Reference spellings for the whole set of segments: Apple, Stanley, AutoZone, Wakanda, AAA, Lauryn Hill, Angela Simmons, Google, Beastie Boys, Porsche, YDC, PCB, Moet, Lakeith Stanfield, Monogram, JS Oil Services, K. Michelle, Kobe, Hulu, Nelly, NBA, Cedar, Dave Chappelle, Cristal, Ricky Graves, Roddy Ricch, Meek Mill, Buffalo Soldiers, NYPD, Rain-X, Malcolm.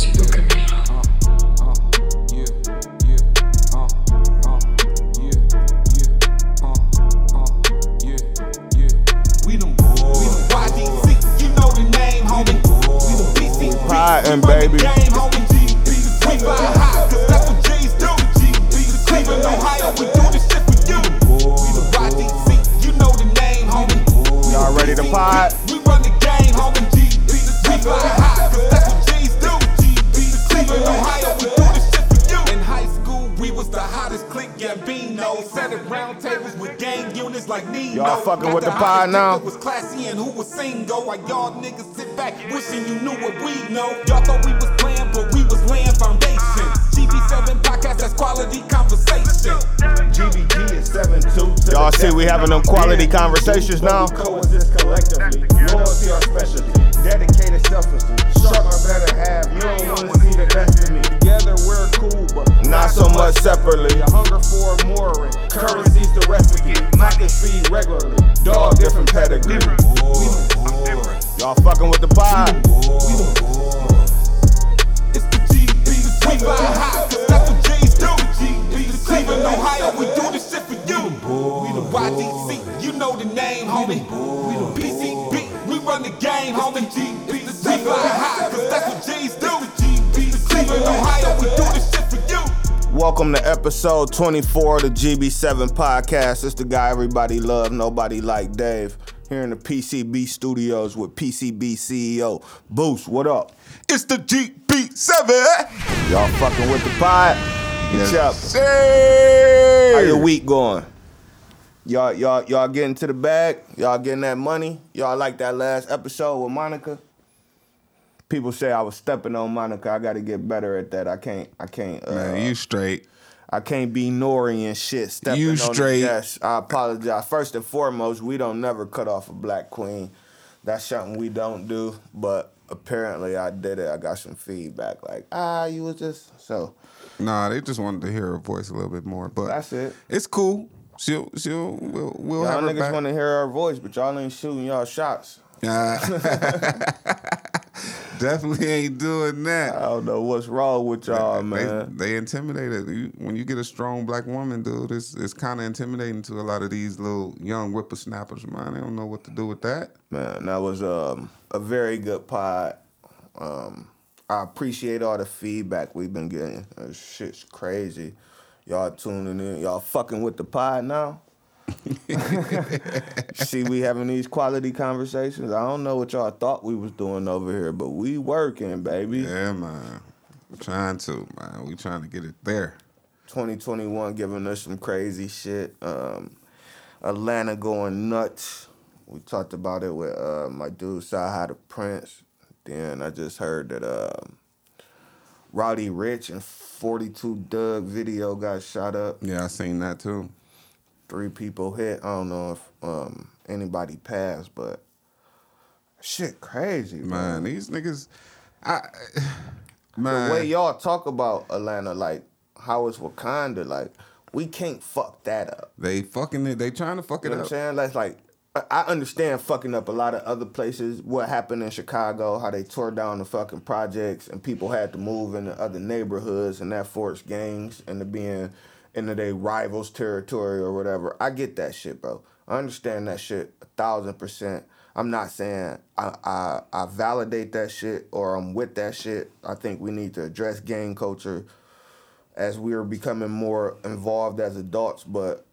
what you do to me. And baby, we buy high, cause that's what J's do. Cleveland, Ohio, we do this shit with you. We the YDC, you know the name, homie. Y'all ready to pod? We run the game, homie. We buy high, cause that's what J's do. Cleveland, Ohio, we do this shit with you. In high school, we was the hottest clique, Gambino. Sat at round tables with gang units like Nino. Y'all fucking with the pod now? Was classy and who was single? Why y'all niggas sit back wishing you knew what we know? Y'all thought we was playing, but we was laying foundation. GB7 podcast, that's quality conversation. GBG is 7-2. Y'all see we having them quality conversations now? We coexist collectively. Loyalty our specialty. Dedicated selflessly. Sharp our better half. You don't want to see the best of me. Together we're cool, but not so much separately. A hunger for more and currency's the recipe. Market feed regularly. Dog different pedigree. I'm different. Y'all fucking with the vibe. It's the GB. We buy high, cause that's what J's do. Cleveland, Ohio, we do this shit for you. We the YDC, you know the name, homie. We the PCB, we run the game, homie. We buy high, cause that's what J's do. Cleveland, Ohio, we do this shit for you. Welcome to episode 24 of the GB7 podcast. It's the guy everybody love, nobody like Dave. Here in the PCB studios with PCB CEO Boost. What up? It's the GB7. Y'all fucking with the pod. What's up? Hey. How your week going? Y'all getting to the bag? Y'all getting that money? Y'all like that last episode with Monica? People say I was stepping on Monica. I got to get better at that. I can't. Man, you straight. I can't be Nori and shit stepping you on straight. The desk. I apologize. First and foremost, we don't never cut off a black queen. That's something we don't do. But apparently I did it. I got some feedback like, you was just so. Nah, they just wanted to hear her voice a little bit more. But that's it. It's cool. We'll y'all have her back. Y'all niggas want to hear her voice, but y'all ain't shooting y'all shots. Definitely ain't doing that. I don't know what's wrong with y'all, man. They intimidated. When you get a strong black woman, dude, it's kind of intimidating to a lot of these little young whippersnappers, man. They don't know what to do with that. Man, that was a very good pod. I appreciate all the feedback we've been getting. That shit's crazy. Y'all tuning in. Y'all fucking with the pod now? See, we having these quality conversations. I don't know what y'all thought we was doing over here, but we working, baby. Yeah, man. We're trying to, man. We trying to get it there. 2021 giving us some crazy shit. Atlanta going nuts. We talked about it with my dude, Saha the Prince. Then I just heard that Roddy Ricch and 42 Doug video got shot up. Yeah, I seen that too. 3 people hit. I don't know if anybody passed, but shit crazy, man. These niggas, the way y'all talk about Atlanta, like how it's Wakanda, like we can't fuck that up. They trying to fuck it up. You know what I'm saying? That's like, I understand fucking up a lot of other places. What happened in Chicago, how they tore down the fucking projects and people had to move into other neighborhoods and that forced gangs into being into their rivals' territory or whatever. I get that shit, bro. I understand that shit 1,000%. I'm not saying I validate that shit or I'm with that shit. I think we need to address gang culture as we are becoming more involved as adults, but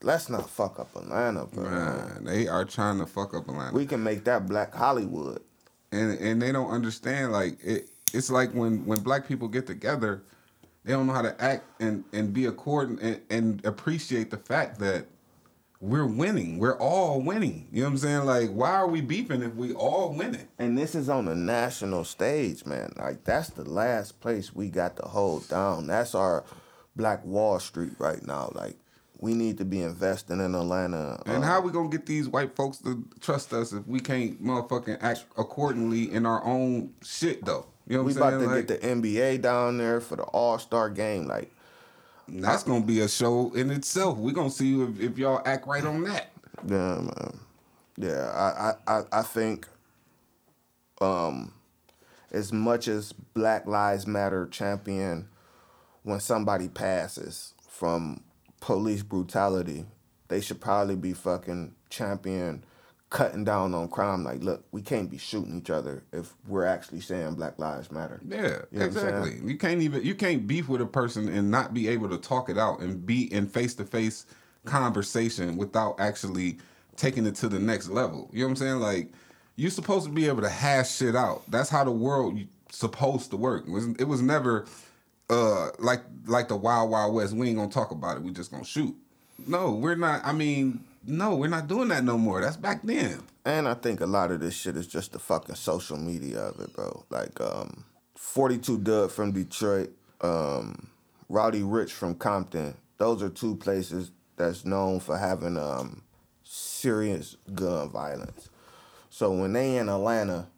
let's not fuck up Atlanta, bro. Man, they are trying to fuck up Atlanta. We can make that Black Hollywood. And they don't understand, like, it's like when black people get together, they don't know how to act and be accordant and appreciate the fact that we're winning. We're all winning. You know what I'm saying? Like, why are we beefing if we all winning? And this is on the national stage, man. Like, that's the last place we got to hold down. That's our Black Wall Street right now. Like, we need to be investing in Atlanta. And how are we going to get these white folks to trust us if we can't motherfucking act accordingly in our own shit, though? You know what we about to like, get the NBA down there for the All-Star game. Like, that's going to be a show in itself. We're going to see if y'all act right on that. Yeah, man. Yeah, I think as much as Black Lives Matter champion when somebody passes from police brutality, they should probably be fucking champion cutting down on crime. Like, look, we can't be shooting each other if we're actually saying Black Lives Matter. Yeah, you know exactly. You can't beef with a person and not be able to talk it out and be in face-to-face conversation without actually taking it to the next level. You know what I'm saying? Like, you're supposed to be able to hash shit out. That's how the world supposed to work. It was never like the Wild Wild West. We ain't gonna talk about it. We just gonna shoot. No, we're not. I mean, no, we're not doing that no more. That's back then. And I think a lot of this shit is just the fucking social media of it, bro. Like 42 Dub from Detroit, Rowdy Rich from Compton. Those are two places that's known for having serious gun violence. So when they in Atlanta,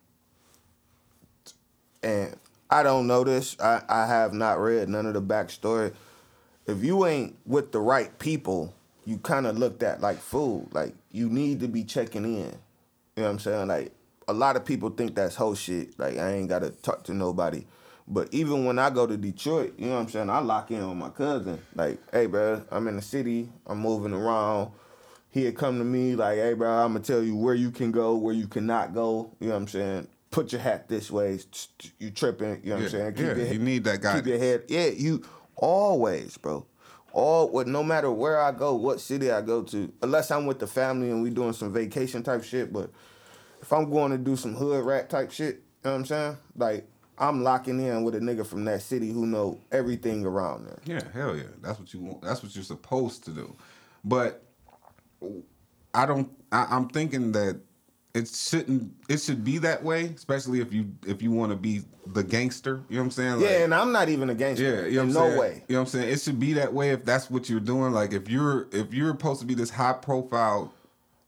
and I don't know this, I have not read none of the backstory. If you ain't with the right people, you kind of looked at like food. Like, you need to be checking in. You know what I'm saying? Like, a lot of people think that's whole shit. Like, I ain't got to talk to nobody. But even when I go to Detroit, you know what I'm saying, I lock in with my cousin. Like, hey, bro, I'm in the city. I'm moving around. He'd come to me like, hey, bro, I'm going to tell you where you can go, where you cannot go. You know what I'm saying? Put your hat this way. You tripping. You know what I'm saying? You need that guy. Keep your head. Yeah, you... Always, bro. No matter where I go, what city I go to, unless I'm with the family and we doing some vacation type shit, but if I'm going to do some hood rat type shit, you know what I'm saying? Like, I'm locking in with a nigga from that city who know everything around there. Yeah, hell yeah. That's what you want. That's what you're supposed to do. But I'm thinking that it should be that way, especially if you want to be the gangster, you know what I'm saying? Like, yeah, and I'm not even a gangster. Yeah, you know in no saying? Way. You know what I'm saying? It should be that way if that's what you're doing. Like, if you're supposed to be this high profile,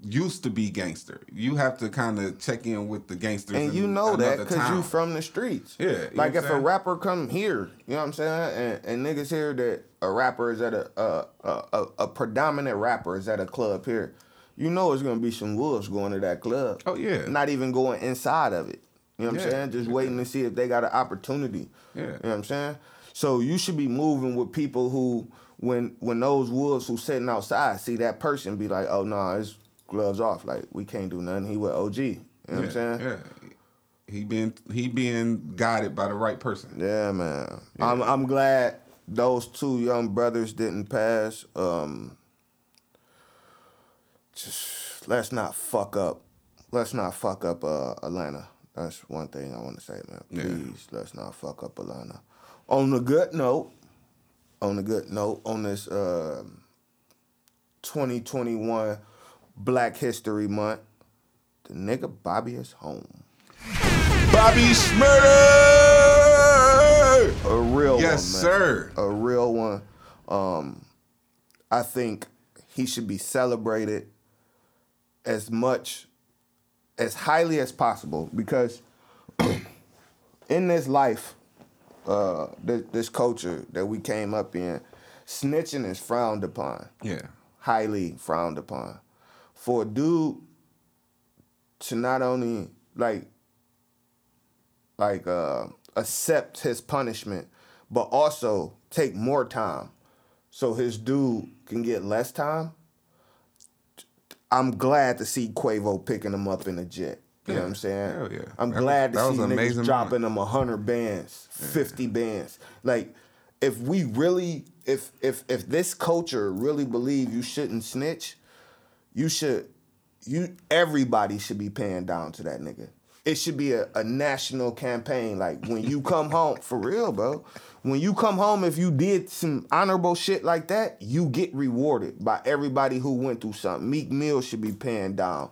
used to be gangster, you have to kind of check in with the gangsters. And you know that because you from the streets. Yeah. Like, if a rapper come here, you know what I'm saying, and niggas hear that a rapper is at a predominant rapper is at a club here, you know it's going to be some wolves going to that club. Oh, yeah. Not even going inside of it. You know what I'm saying? Just waiting to see if they got an opportunity. Yeah. You know what I'm saying? So you should be moving with people who, when those wolves who sitting outside see that person, be like, oh, no, it's gloves off. Like, we can't do nothing. He with OG. You know what I'm saying? Yeah. He being guided by the right person. Yeah, man. Yeah. I'm glad those two young brothers didn't pass. Just, let's not fuck up Atlanta. That's one thing I want to say, man. Please, let's not fuck up Atlanta. On a good note, on this 2021 Black History Month, the nigga Bobby is home. Bobby Shmurda! A real one, man. Sir. A real one. I think he should be celebrated as highly as possible, because in this life, this culture that we came up in, snitching is frowned upon. Yeah. Highly frowned upon. For a dude to not only like accept his punishment, but also take more time so his dude can get less time. I'm glad to see Quavo picking him up in a jet. You know what I'm saying? Hell yeah. I'm glad to see niggas dropping him 100 bands, 50 bands. Like, if we really, if this culture really believe you shouldn't snitch, everybody should be paying down to that nigga. It should be a national campaign. Like, when you come home, for real, bro, when you come home, if you did some honorable shit like that, you get rewarded by everybody who went through something. Meek Mill should be paying down.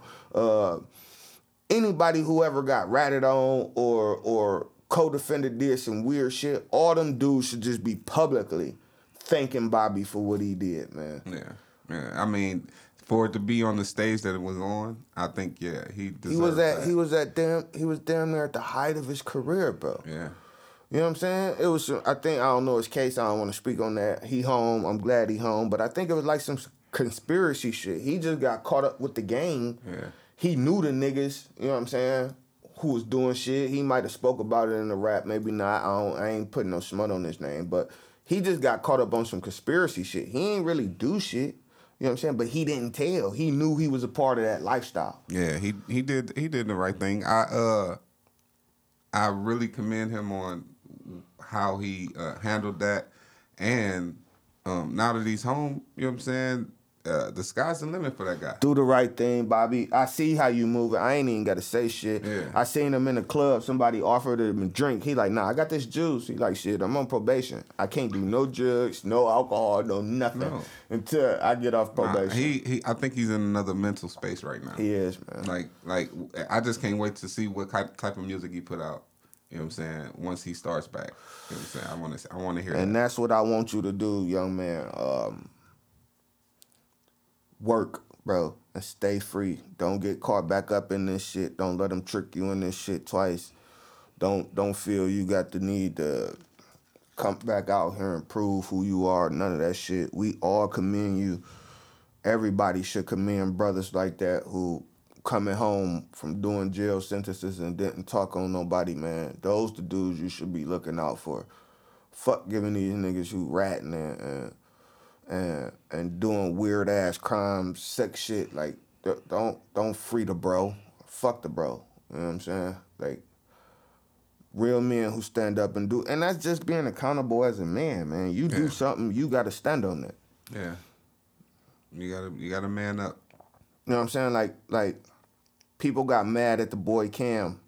Anybody who ever got ratted on or co-defended did some weird shit, all them dudes should just be publicly thanking Bobby for what he did, man. Yeah. I mean, for it to be on the stage that it was on, I think he deserved that. He was damn near at the height of his career, bro. Yeah. You know what I'm saying? It was, I don't know his case. I don't want to speak on that. He home. I'm glad he home. But I think it was like some conspiracy shit. He just got caught up with the game. Yeah. He knew the niggas, you know what I'm saying, who was doing shit. He might have spoke about it in the rap, maybe not. I ain't putting no smut on his name, but he just got caught up on some conspiracy shit. He ain't really do shit. You know what I'm saying? But he didn't tell. He knew he was a part of that lifestyle. Yeah, he did the right thing. I really commend him on how he handled that. And now that he's home, you know what I'm saying? The sky's the limit for that guy. Do the right thing, Bobby. I see how you moving. I ain't even got to say shit. Yeah. I seen him in the club. Somebody offered him a drink. He like, nah, I got this juice. He like, shit, I'm on probation. I can't do no drugs, no alcohol, no nothing until I get off probation. Nah, I think he's in another mental space right now. He is, man. Like I just can't wait to see what type of music he put out. You know what I'm saying? Once he starts back. You know what I'm saying? I want to hear it. And that's what I want you to do, young man. Work, bro, and stay free. Don't get caught back up in this shit. Don't let them trick you in this shit twice. Don't feel you got the need to come back out here and prove who you are. None of that shit. We all commend you. Everybody should commend brothers like that who coming home from doing jail sentences and didn't talk on nobody, man. Those the dudes you should be looking out for. Fuck giving these niggas who ratting and doing weird ass crime, sex shit. Like, don't free the bro. Fuck the bro. You know what I'm saying? Like, real men who stand up and do, and that's just being accountable as a man, man. You do something, you gotta stand on it. Yeah. You gotta man up. You know what I'm saying? Like people got mad at the boy Cam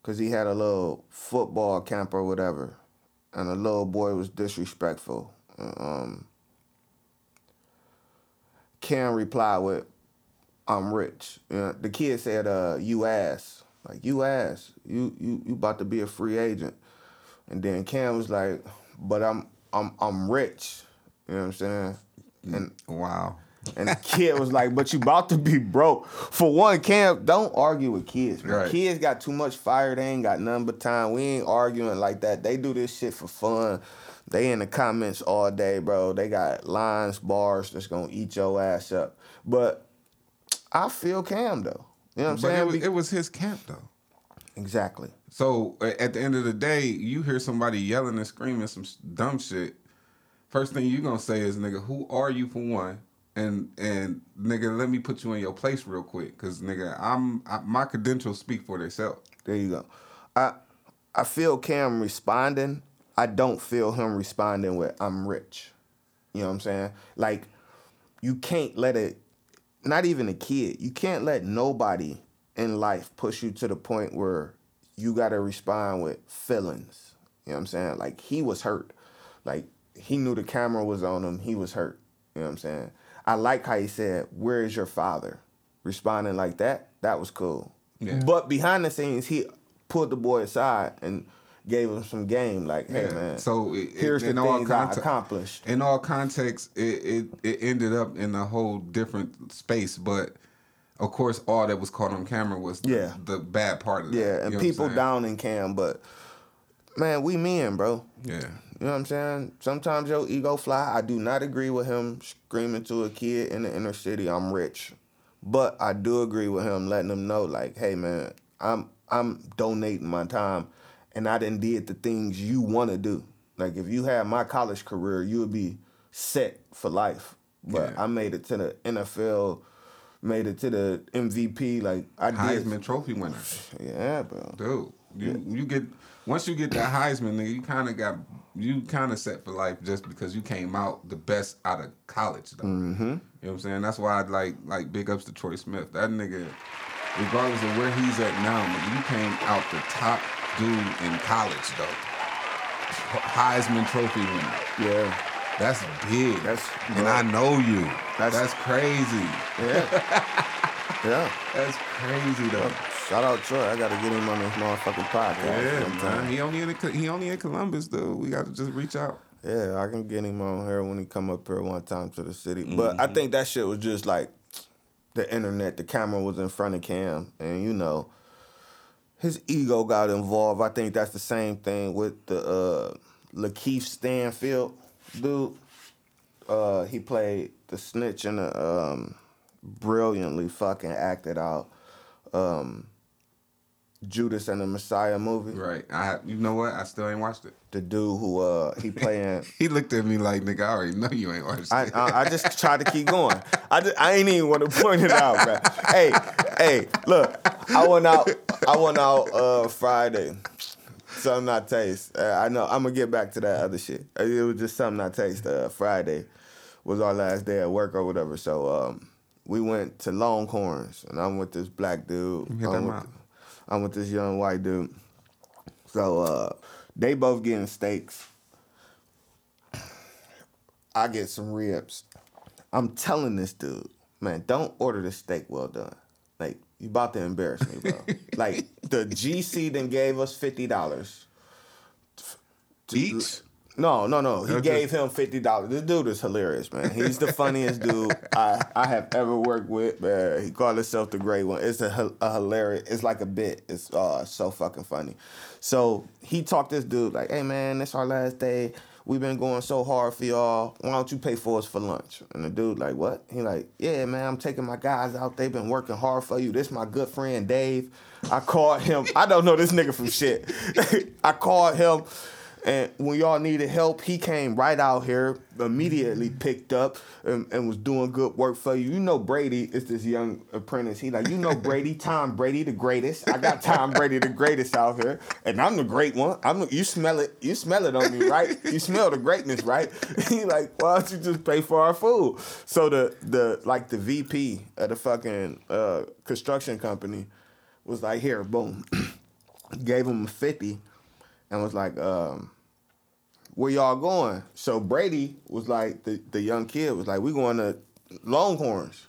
because he had a little football camp or whatever, and the little boy was disrespectful. Cam replied with, "I'm rich." You know, the kid said, "You ass, like you ass, you about to be a free agent." And then Cam was like, "But I'm rich." You know what I'm saying? And wow. And the kid was like, "But you about to be broke." For one, Cam, don't argue with kids. Right. Kids got too much fire. They ain't got none but time. We ain't arguing like that. They do this shit for fun. They in the comments all day, bro. They got lines, bars that's going to eat your ass up. But I feel Cam, though. You know what I'm saying? It was his camp, though. Exactly. So at the end of the day, you hear somebody yelling and screaming some dumb shit. First thing you going to say is, nigga, who are you for one? And nigga, let me put you in your place real quick, cause nigga, my credentials speak for themselves. There you go. I feel Cam responding. I don't feel him responding with "I'm rich." You know what I'm saying? Like, you can't let it. Not even a kid. You can't let nobody in life push you to the point where you gotta respond with feelings. You know what I'm saying? Like, he was hurt. Like, he knew the camera was on him. He was hurt. You know what I'm saying? I like how he said, "Where is your father?" Responding like that, that was cool. Yeah. But behind the scenes, he pulled the boy aside and gave him some game. Like, hey, man, so here's the things I accomplished. In all context, it ended up in a whole different space. But, of course, all that was caught on camera was the bad part of it. Yeah, and people downing Cam, but, man, we men, bro. Yeah. You know what I'm saying? Sometimes your ego fly. I do not agree with him screaming to a kid in the inner city, "I'm rich." But I do agree with him letting him know, like, hey, man, I'm donating my time, and I done did the things you want to do. Like, if you had my college career, you would be set for life. But I made it to the NFL, made it to the MVP. Like, I did. Heisman Trophy winner. Yeah, bro. Dude. You get once you get that Heisman, nigga, you kind of set for life just because you came out the best out of college, though. Mm-hmm. You know what I'm saying? That's why I like big ups to Troy Smith. That nigga, regardless of where he's at now, nigga, you came out the top dude in college, though. Heisman Trophy winner. Yeah. That's big. And I know you. That's crazy. Yeah. Yeah. That's crazy, though. Shout out Troy. I gotta get him on this motherfucking podcast. Yeah, man. He only in Columbus, though. We gotta just reach out. Yeah, I can get him on here when he come up here one time to the city. Mm-hmm. But I think that shit was just like the internet. The camera was in front of Cam, and his ego got involved. I think that's the same thing with the Lakeith Stanfield dude. He played the snitch and brilliantly fucking acted out. Judas and the Messiah movie. Right. You know what? I still ain't watched it. The dude who he playing. He looked at me like, nigga, I already know you ain't watched it. I just tried to keep going. I ain't even want to point it out, bro. Hey, look. I went out Friday. Something I taste. I know. I'm going to get back to that other shit. It was just something I taste. Friday was our last day at work or whatever. So we went to Longhorns, and I'm with this black dude. I'm with this young white dude. So they both getting steaks. I get some ribs. I'm telling this dude, man, don't order the steak well done. Like, you about to embarrass me, bro. Like, the GC then gave us $50. Each? No. He gave him $50. This dude is hilarious, man. He's the funniest dude I have ever worked with, man. He called himself the Great One. It's a hilarious, it's like a bit. It's so fucking funny. So he talked this dude like, hey, man, it's our last day. We've been going so hard for y'all. Why don't you pay for us for lunch? And the dude like, what? He like, yeah, man, I'm taking my guys out. They've been working hard for you. This my good friend, Dave. I called him. I don't know this nigga from shit. I called him. And when y'all needed help, he came right out here, immediately picked up and was doing good work for you. You know Brady is this young apprentice. He like, you know Brady, Tom Brady, the greatest. I got Tom Brady, the greatest out here. And I'm the great one. You smell it on me, right? You smell the greatness, right? He like, why don't you just pay for our food? So the VP of the fucking construction company was like, here, boom. Gave him a 50 and was like, where y'all going? So Brady was like, the young kid was like, we going to Longhorns.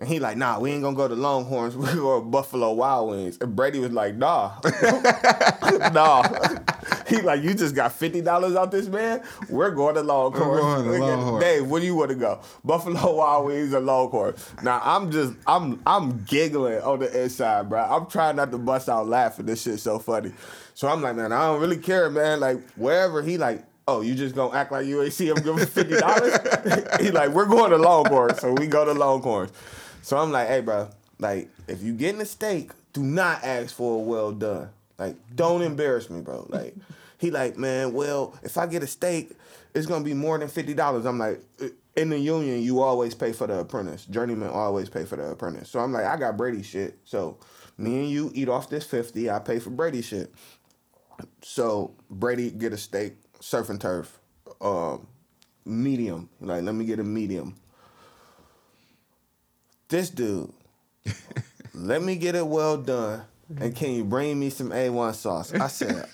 And he like, nah, we ain't going to go to Longhorns. We're going to Buffalo Wild Wings. And Brady was like, nah. Nah. He like, you just got $50 out this man? We're going to Longhorns. Dave, where do you want to go? Buffalo Wild Wings or Longhorns? Now, I'm giggling on the inside, bro. I'm trying not to bust out laughing. This shit's so funny. So I'm like, man, I don't really care, man. Like, wherever he like, oh, you just gonna act like you ain't see him give him $50? He like, we're going to Longhorns. So we go to Longhorns. So I'm like, hey, bro, like, if you getting a steak, do not ask for a well done. Like, don't embarrass me, bro. Like, he like, man, well, if I get a steak, it's gonna be more than $50. I'm like, in the union, you always pay for the apprentice. Journeyman always pay for the apprentice. So I'm like, I got Brady shit. So me and you eat off this 50, I pay for Brady shit. So Brady get a steak, surf and turf, medium. Like, let me get a medium. This dude, let me get it well done. And can you bring me some A1 sauce? I said,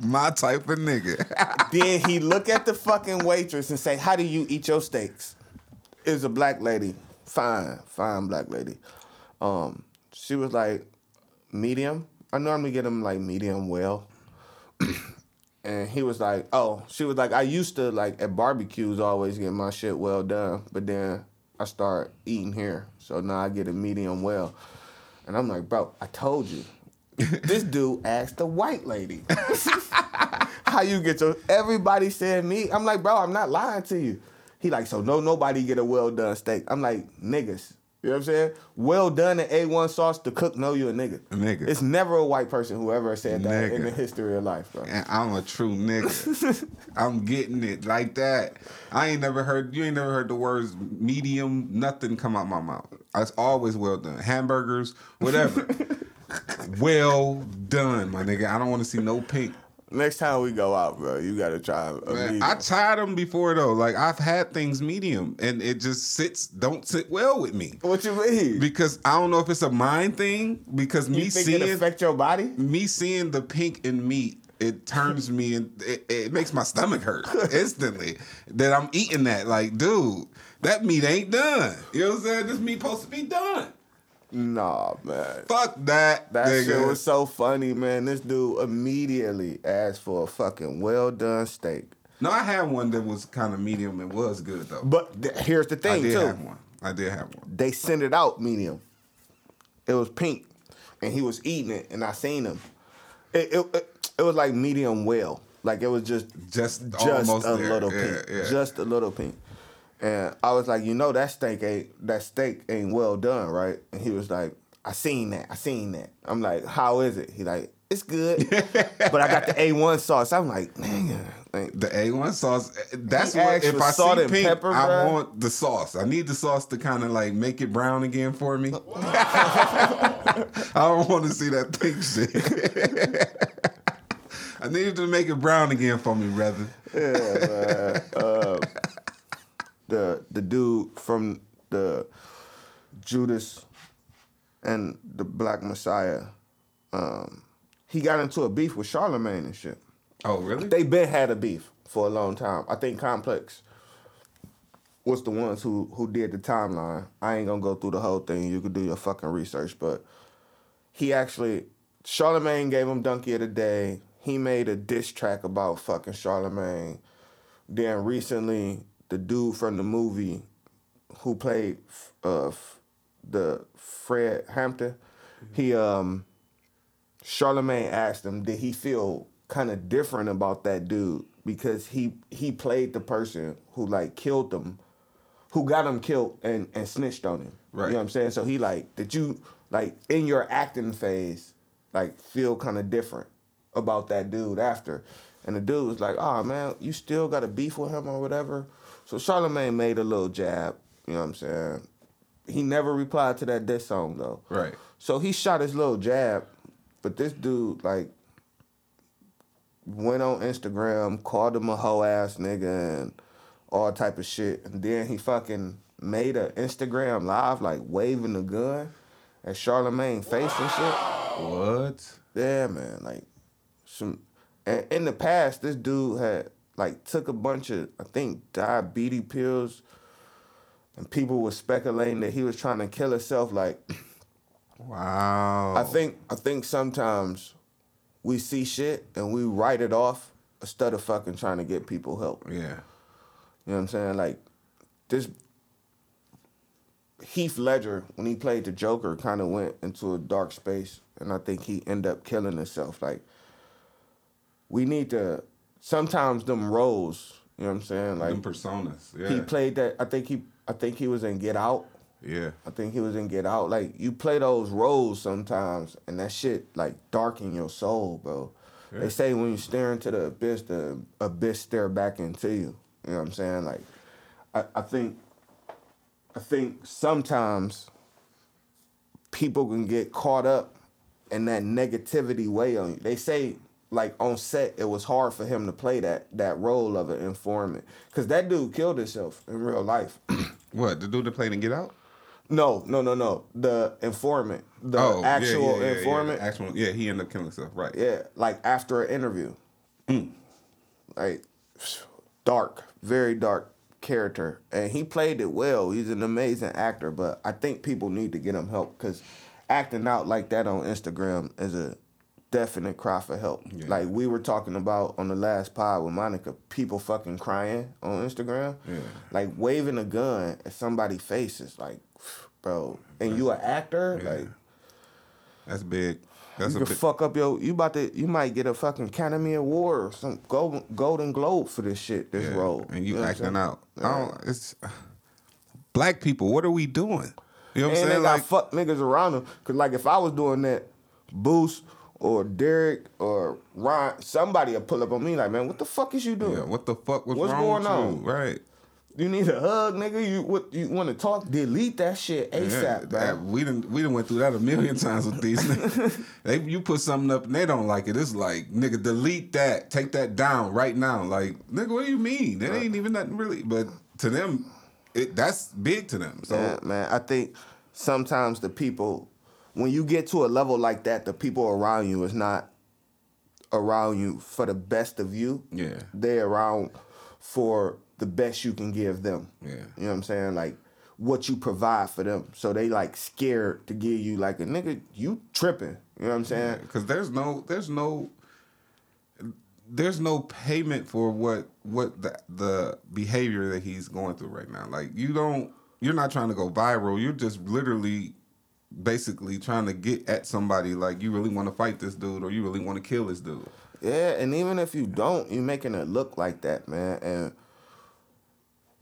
my type of nigga. Then he look at the fucking waitress and say, how do you eat your steaks? It was a black lady. Fine black lady. She was like, medium. I normally get them like medium well. And he was like, oh, she was like, I used to like at barbecues always get my shit well done, but then I start eating here. So now I get a medium well. And I'm like, bro, I told you. This dude asked the white lady, how you get your, everybody said me. I'm like, bro, I'm not lying to you. He like, so nobody get a well done steak. I'm like, niggas. You know what I'm saying? Well done in A1 sauce. The cook know you a nigga. A nigga. It's never a white person who ever said that in the history of life, bro. And I'm a true nigga. I'm getting it like that. You ain't never heard the words medium, nothing come out my mouth. It's always well done. Hamburgers, whatever. Well done, my nigga. I don't want to see no pink. Next time we go out, bro, you gotta try medium. I tried them before though. Like I've had things medium, and it just don't sit well with me. What you mean? Because I don't know if it's a mind thing. Because you think it affect your body? Me seeing the pink in meat, it turns me, and it makes my stomach hurt instantly. That I'm eating that, like, dude, that meat ain't done. You know what I'm saying? This meat supposed to be done. Nah, man. Fuck that. That nigga. Shit was so funny, man. This dude immediately asked for a fucking well done steak. No, I had one that was kind of medium and was good though. But here's the thing, too. I did have one. They sent it out medium. It was pink, and he was eating it, and I seen him. It was like medium well, like it was just almost a there. Little pink, yeah. Just a little pink. And I was like, you know that steak ain't well done, right? And he was like, I seen that. I'm like, how is it? He like, it's good. But I got the A1 sauce. I'm like, man. The A1 sauce, that's what, if I see pink, pepper, I want the sauce. I need the sauce to kind of like make it brown again for me. Wow. I don't want to see that pink shit. I needed to make it brown again for me, brother. Yeah, man. The dude from the Judas and the Black Messiah, he got into a beef with Charlamagne and shit. Oh, really? They been had a beef for a long time. I think Complex was the ones who did the timeline. I ain't gonna go through the whole thing. You could do your fucking research, but he actually, Charlamagne gave him Donkey of the Day. He made a diss track about fucking Charlamagne. Then recently, the dude from the movie who played the Fred Hampton, he Charlamagne asked him, did he feel kind of different about that dude because he played the person who like killed him, who got him killed and snitched on him. Right. You know what I'm saying? So he like, did you like in your acting phase like feel kind of different about that dude after? And the dude was like, oh man, you still got a beef with him or whatever. So Charlamagne made a little jab, you know what I'm saying? He never replied to that diss song though. Right. So he shot his little jab, but this dude like went on Instagram, called him a hoe ass nigga and all type of shit. And then he fucking made an Instagram live like waving a gun at Charlamagne's face and shit. What? Yeah, man. Like some. And in the past, this dude had like took a bunch of, I think, diabetes pills, and people were speculating that he was trying to kill himself. Like, wow. I think sometimes we see shit and we write it off instead of fucking trying to get people help. Yeah. You know what I'm saying? Like, this Heath Ledger, when he played the Joker, kind of went into a dark space, and I think he ended up killing himself. Like, we need to, sometimes them roles, you know what I'm saying? Like, them personas, yeah. He played that, I think he was in Get Out. Yeah. I think he was in Get Out. Like, you play those roles sometimes, and that shit, like, darken your soul, bro. Yeah. They say when you stare into the abyss stare back into you. You know what I'm saying? Like, I think sometimes people can get caught up in that negativity way on you. They say, like, on set, it was hard for him to play that role of an informant. Because that dude killed himself in real life. What, the dude that played in Get Out? No. The informant. The actual informant. Yeah. Actual, yeah, he ended up killing himself, right. Yeah, like after an interview. Mm. Like, dark, very dark character. And he played it well. He's an amazing actor, but I think people need to get him help because acting out like that on Instagram is a definite cry for help. Yeah. Like we were talking about on the last pod with Monica, people fucking crying on Instagram. Yeah. Like waving a gun at somebody's face is like, bro, and you an actor? Yeah. Like that's big. That's you can fuck up your, you might get a fucking Academy Award or some Golden Globe for this shit, this role. And you acting out. Yeah. It's black people, what are we doing? You know what I'm saying? Like, I fuck niggas around them. Cause like if I was doing that, Boost or Derek or Ron, somebody will pull up on me like, man, what the fuck is you doing? Yeah, what the fuck was wrong with on? You? Right. You need a hug, nigga. You want to talk? Delete that shit ASAP, man. We done went through that a million times with these niggas. You put something up and they don't like it. It's like, nigga, delete that. Take that down right now. Like, nigga, what do you mean? That ain't even nothing really. But to them, that's big to them. So. Yeah, man. I think sometimes the people, when you get to a level like that, the people around you is not around you for the best of you. Yeah. They're around for the best you can give them. Yeah. You know what I'm saying? Like, what you provide for them. So they, like, scared to give you, like, a nigga, you tripping. You know what I'm saying? Because there's no payment for what the behavior that he's going through right now. Like, you're not trying to go viral. You're just literally basically trying to get at somebody like you really want to fight this dude or you really want to kill this dude. Yeah, and even if you don't, you're making it look like that, man. And,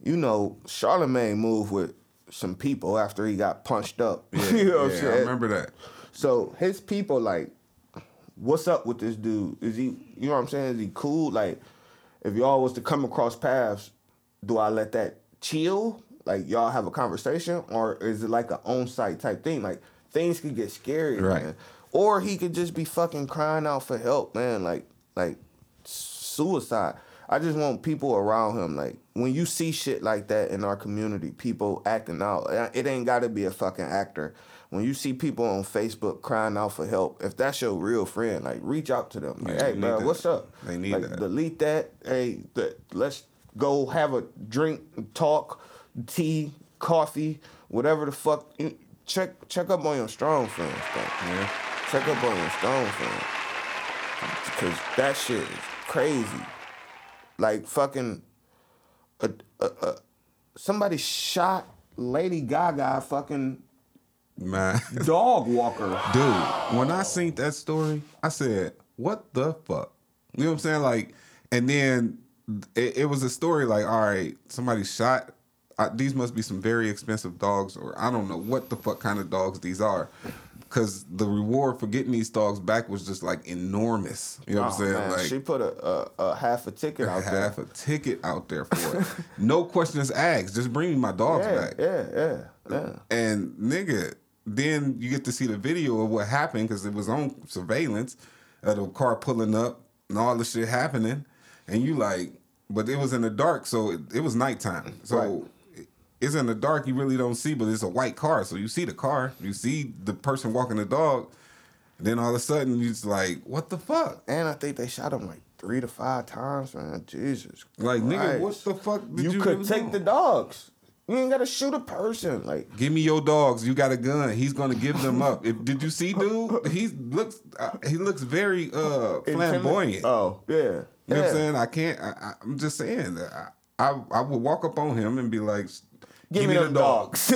you know, Charlamagne moved with some people after he got punched up. Yeah, you know what I'm saying? I remember that. So his people like, what's up with this dude? Is he, you know what I'm saying? Is he cool? Like, if y'all was to come across paths, do I let that chill? Like, y'all have a conversation? Or is it like an on-site type thing? Like, things could get scary, right, man. Or he could just be fucking crying out for help, man. Like suicide. I just want people around him. Like, when you see shit like that in our community, people acting out, it ain't got to be a fucking actor. When you see people on Facebook crying out for help, if that's your real friend, like, reach out to them. Like, hey, man, what's up? They need that. Delete that. Hey, let's go have a drink, talk, tea, coffee, whatever the fuck. Check up on your strong friends, man. Yeah. Check up on your strong friends. Because that shit is crazy. Like, fucking... somebody shot Lady Gaga fucking... Man. Dog walker. Dude, when I seen that story, I said, what the fuck? You know what I'm saying? Like, and then it was a story like, all right, somebody shot. These must be some very expensive dogs, or I don't know what the fuck kind of dogs these are. Because the reward for getting these dogs back was just, like, enormous. You know what I'm saying? Man. Like, she put a half a ticket out there. For it. No questions asked. Just bring me my dogs back. Yeah. And, nigga, then you get to see the video of what happened, because it was on surveillance, of the car pulling up and all the shit happening. And you like, but it was in the dark, so it was nighttime. So it's in the dark, you really don't see, but it's a white car. So you see the car, you see the person walking the dog. Then all of a sudden, you're just like, what the fuck? And I think they shot him like 3 to 5 times, man. Jesus. Like, nigga, what the fuck did you could take the dogs. You ain't got to shoot a person. Like, give me your dogs. You got a gun. He's going to give them up. Did you see, dude? He looks very flamboyant. Oh, yeah. You know what I'm saying? I can't. I'm just saying that I would walk up on him and be like, give me them dogs.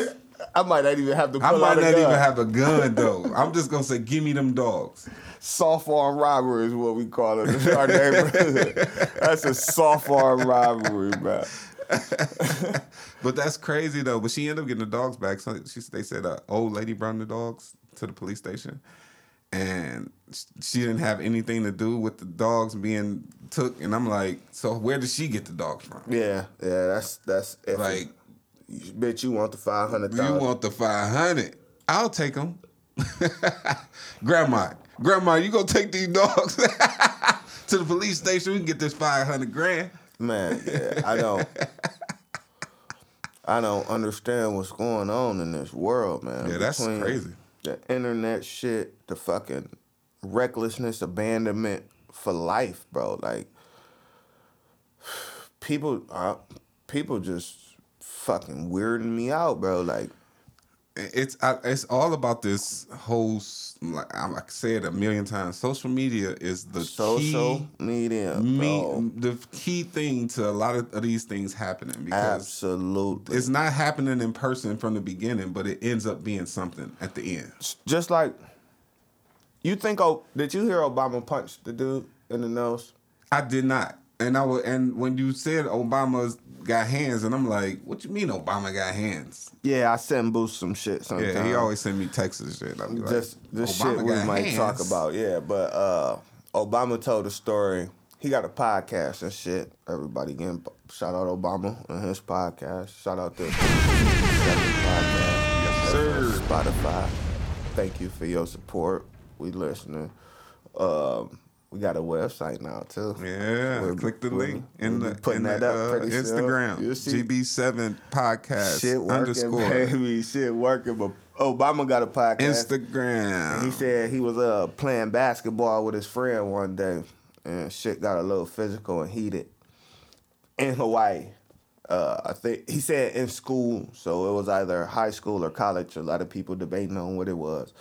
I might not even have to pull out a gun. I might not even have a gun, though. I'm just going to say, give me them dogs. Soft arm robbery is what we call it in our neighborhood. That's a soft arm robbery, man. But that's crazy, though. But she ended up getting the dogs back. So they said an old lady brought the dogs to the police station. And she didn't have anything to do with the dogs being took. And I'm like, so where did she get the dogs from? Yeah, that's iffy. Like, bitch, you want the 500? You want the 500? I'll take them. Grandma, you gonna take these dogs to the police station? We can get this 500 grand. Man, yeah, I don't understand what's going on in this world, man. Yeah, that's crazy. The internet shit, the fucking recklessness, abandonment for life, bro. Like, people just fucking weirding me out, bro. Like, it's all about this whole, like I said a million times, social media is the the key thing to a lot of these things happening, because absolutely it's not happening in person from the beginning, but it ends up being something at the end. Just like, you think, did you hear Obama punch the dude in the nose? I did not. And when you said Obama's got hands, and I'm like, what you mean Obama got hands? Yeah, I send Boost some shit sometimes. Yeah, he always send me texts and shit. I'm like, just this Obama shit we might talk about. Yeah, but Obama told a story. He got a podcast and shit. Everybody getting shout out Obama and his podcast. Shout out to his podcast. Yes, sir. Spotify. Thank you for your support. We listening. We got a website now, too. Yeah, click the link in the Instagram. GB7 podcast shit working, underscore. Baby. Shit working, but Obama got a podcast. Instagram. He said he was playing basketball with his friend one day, and shit got a little physical and heated in Hawaii. I think he said in school, so it was either high school or college. A lot of people debating on what it was,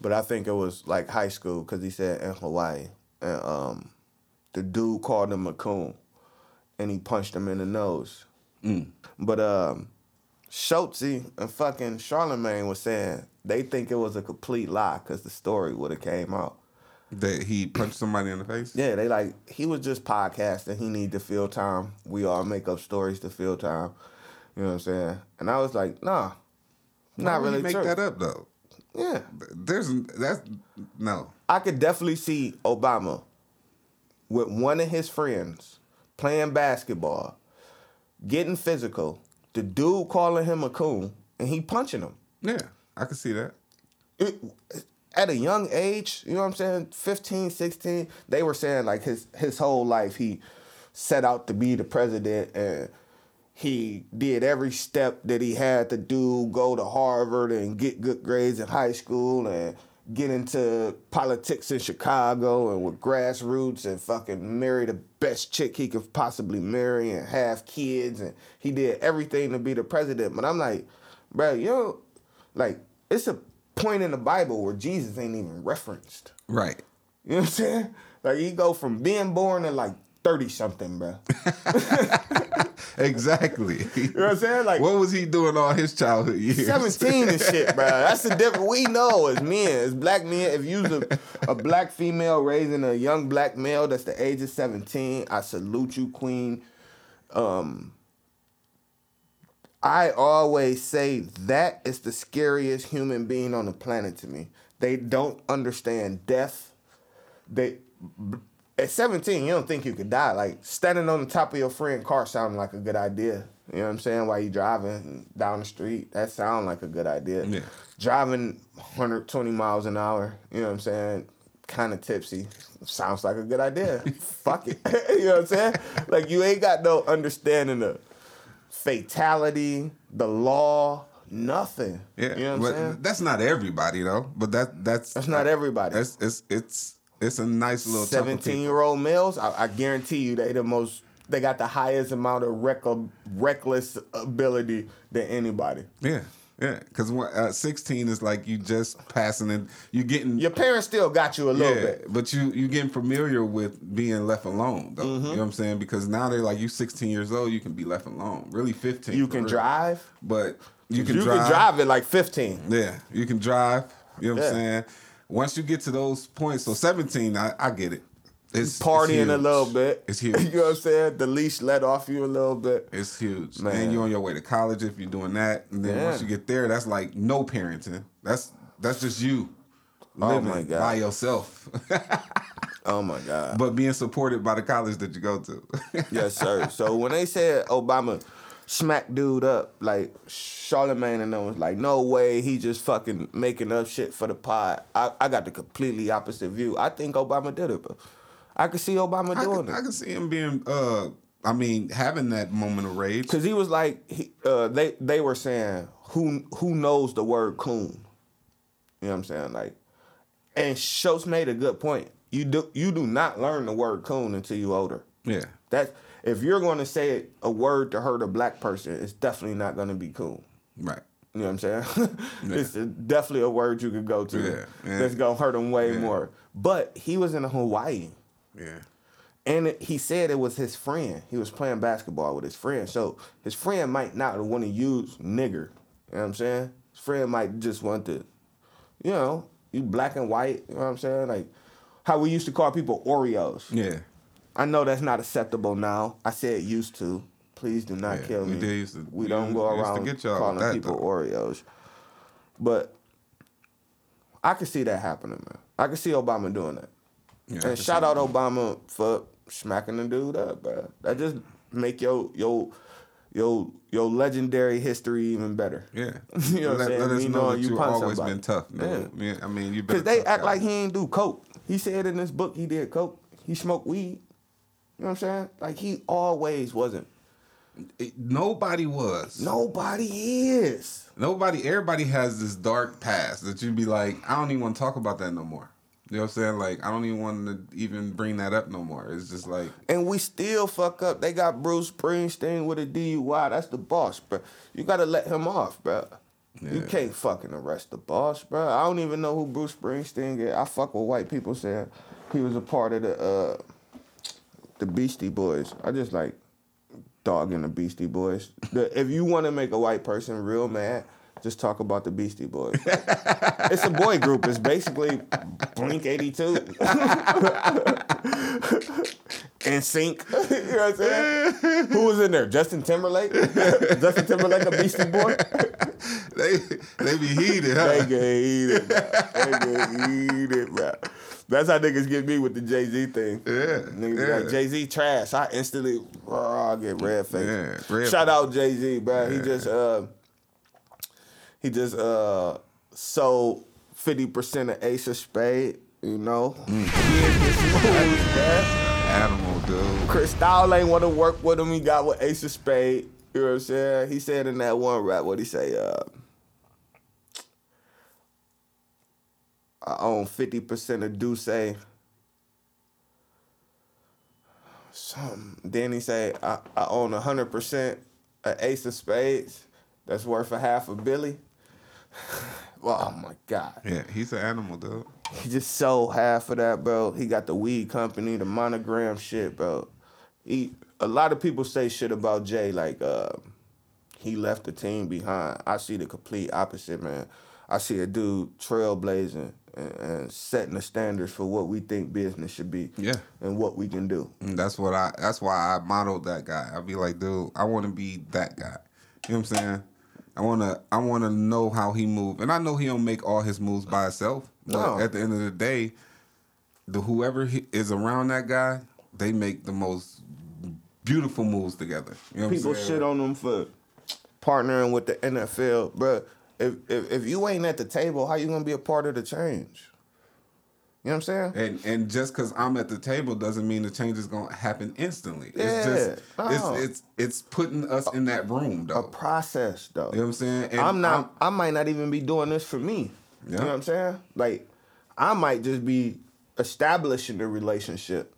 but I think it was like high school, because he said in Hawaii. And the dude called him a coon, and he punched him in the nose. Mm. But Schultz and fucking Charlamagne was saying they think it was a complete lie, because the story would have came out. That he punched somebody in the face? Yeah, they like, he was just podcasting. He need to fill time. We all make up stories to fill time. You know what I'm saying? And I was like, nah, Not really. Make that up though. Yeah, no. I could definitely see Obama with one of his friends playing basketball, getting physical. The dude calling him a coon and he punching him. Yeah, I could see that. At a young age, you know what I'm saying, 15, 16, they were saying like his whole life he set out to be the president and he did every step that he had to do, go to Harvard and get good grades in high school and get into politics in Chicago and with grassroots and fucking marry the best chick he could possibly marry and have kids. And he did everything to be the president. But I'm like, bro, you know, like, it's a point in the Bible where Jesus ain't even referenced. Right. You know what I'm saying? Like, he go from being born to like 30-something, bro. Exactly. You know what I'm saying? Like, what was he doing all his childhood years? 17 and shit, bro. That's the difference. We know as men, as black men, if you's a black female raising a young black male that's the age of 17, I salute you, queen. I always say that is the scariest human being on the planet to me. They don't understand death. At 17, you don't think you could die. Like, standing on the top of your friend's car sounded like a good idea. You know what I'm saying? While you're driving down the street, that sounds like a good idea. Yeah. Driving 120 miles an hour, you know what I'm saying? Kind of tipsy. Sounds like a good idea. Fuck it. You know what I'm saying? Like, you ain't got no understanding of fatality, the law, nothing. Yeah. You know what I'm saying? That's not everybody, though. But that's not everybody. It's a nice little 17-year-old males. I guarantee you, they got the highest amount of reckless ability than anybody. Yeah. Because 16 is like you just passing in. Your parents still got you a little bit, but you getting familiar with being left alone, though. Mm-hmm. You know what I'm saying? Because now they're like, you 16 years old, you can be left alone. Really, 15. You can drive, but you can drive at like 15. Yeah, you can drive. You know what I'm saying? Once you get to those points, so 17, I get it. It's partying a little bit. It's huge. You know what I'm saying? The leash let off you a little bit. It's huge. Man. And you're on your way to college if you're doing that. And then once you get there, that's like no parenting. That's just you living by yourself. Oh, my God. But being supported by the college that you go to. Yes, sir. So when they said Obama smack dude up, like Charlamagne and them was like, no way, he just fucking making up shit for the pod. I got the completely opposite view. I think Obama did it, bro. I could see Obama doing it. I could see him being, having that moment of rage. Because he was like, they were saying, who knows the word coon? You know what I'm saying? Like, and Schultz made a good point. You do not learn the word coon until you older. Yeah. If you're going to say a word to hurt a black person, it's definitely not going to be cool. Right. You know what I'm saying? Yeah. It's definitely a word you could go to that's going to hurt them way more. But he was in Hawaii. Yeah. And he said it was his friend. He was playing basketball with his friend. So his friend might not want to use nigger. You know what I'm saying? His friend might just want to, you know, you black and white. You know what I'm saying? Like how we used to call people Oreos. Yeah. I know that's not acceptable now. I said used to. Please do not kill me. We don't go around calling people Oreos. But I could see that happening, man. I could see Obama doing that. Yeah, and shout out Obama for smacking the dude up, bro. That just make your legendary history even better. Yeah. You know what I'm saying? Let us know that you've always been tough, man. Yeah. I mean, you've been a tough guy. Because they act like he ain't do coke. He said in this book he did coke. He smoked weed. You know what I'm saying? Like, he always wasn't. Nobody was. Nobody is. Nobody. Everybody has this dark past that you'd be like, I don't even want to talk about that no more. You know what I'm saying? Like, I don't even want to even bring that up no more. It's just like... And we still fuck up. They got Bruce Springsteen with a DUI. That's the boss, bro. You got to let him off, bro. Yeah. You can't fucking arrest the boss, bro. I don't even know who Bruce Springsteen is. I fuck with white people saying he was a part of the Beastie Boys. I just like dogging the Beastie Boys. If you want to make a white person real mad, just talk about the Beastie Boys. It's a boy group. It's basically Blink 82. NSYNC. You know what I'm saying? Who was in there? Justin Timberlake? Justin Timberlake, a Beastie Boy? They be heated, huh? They get heated, bro. That's how niggas get me with the Jay-Z thing. Yeah. Niggas like, Jay-Z trash. I instantly, I get red-faced. Yeah, shout out Jay-Z, bro. Yeah. He just sold 50% of Ace of Spades, you know? Animal, dude. Cristal ain't want to work with him. He got with Ace of Spades. You know what I'm saying? He said in that one rap, what'd he say? I own 50% of Duce. Then he say, I own 100% of Ace of Spades. That's worth a half a billy. Oh, my God. Yeah, he's an animal, dude. He just sold half of that, bro. He got the weed company, the Monogram shit, bro. A lot of people say shit about Jay, like he left the team behind. I see the complete opposite, man. I see a dude trailblazing and setting the standards for what we think business should be, and what we can do. And that's why I modeled that guy. I be like, dude, I want to be that guy. You know what I'm saying? I wanna know how he move, and I know he don't make all his moves by himself. But at the end of the day, whoever is around that guy, they make the most beautiful moves together. You know what people I'm saying? Shit on them for partnering with the NFL, bro. If you ain't at the table, how you gonna be a part of the change? You know what I'm saying? And just because I'm at the table doesn't mean the change is gonna happen instantly. Yeah, it's putting us in that room, though. A process, though. You know what I'm saying? And I might not even be doing this for me. Yeah. You know what I'm saying? Like, I might just be establishing the relationship.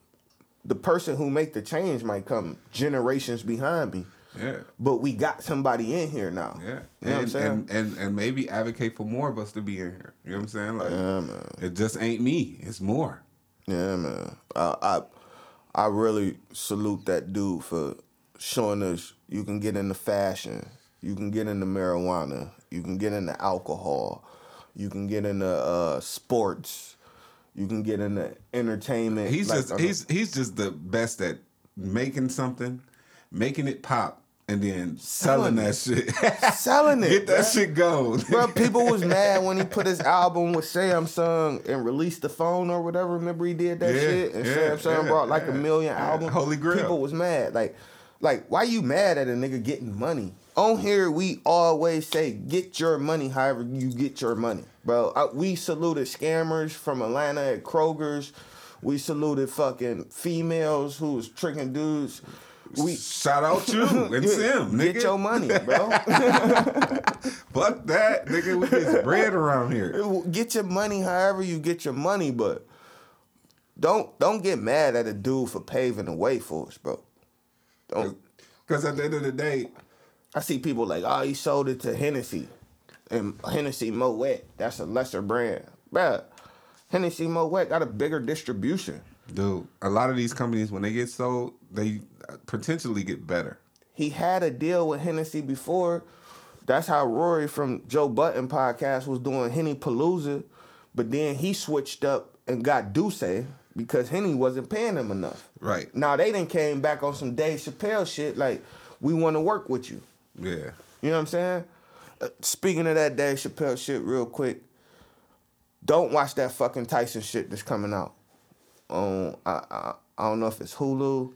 The person who make the change might come generations behind me. Yeah. But we got somebody in here now. Yeah. You know what I'm saying? And maybe advocate for more of us to be in here. You know what I'm saying? Like, yeah, man. It just ain't me. It's more. Yeah, man. I really salute that dude for showing us you can get into fashion. You can get into marijuana. You can get into alcohol. You can get into sports. You can get into entertainment. He's just the best at making something, making it pop, and then selling that shit. Selling it. Get that shit going. Bro, people was mad when he put his album with Samsung and released the phone or whatever. Remember he did that shit? And Samsung brought like a million albums. Holy Grail. People was mad. Like, why you mad at a nigga getting money? On here, we always say, get your money however you get your money. Bro, we saluted scammers from Atlanta at Kroger's. We saluted fucking females who was tricking dudes. Shout out you and Sim, nigga. Get your money, bro. Fuck that, nigga. We get bread around here. Get your money however you get your money, but don't get mad at a dude for paving the way for us, bro. Don't. Because at the end of the day, I see people like, oh, he sold it to Hennessy. And Hennessy Moet, that's a lesser brand. Bruh, Hennessy Moet got a bigger distribution. Dude, a lot of these companies, when they get sold, they potentially get better. He had a deal with Hennessy before. That's how Rory from Joe Button podcast was doing Henny Palooza. But then he switched up and got Duce because Henny wasn't paying him enough. Right. Now they done came back on some Dave Chappelle shit like, we want to work with you. Yeah. You know what I'm saying? Speaking of that Dave Chappelle shit real quick, don't watch that fucking Tyson shit that's coming out. I don't know if it's Hulu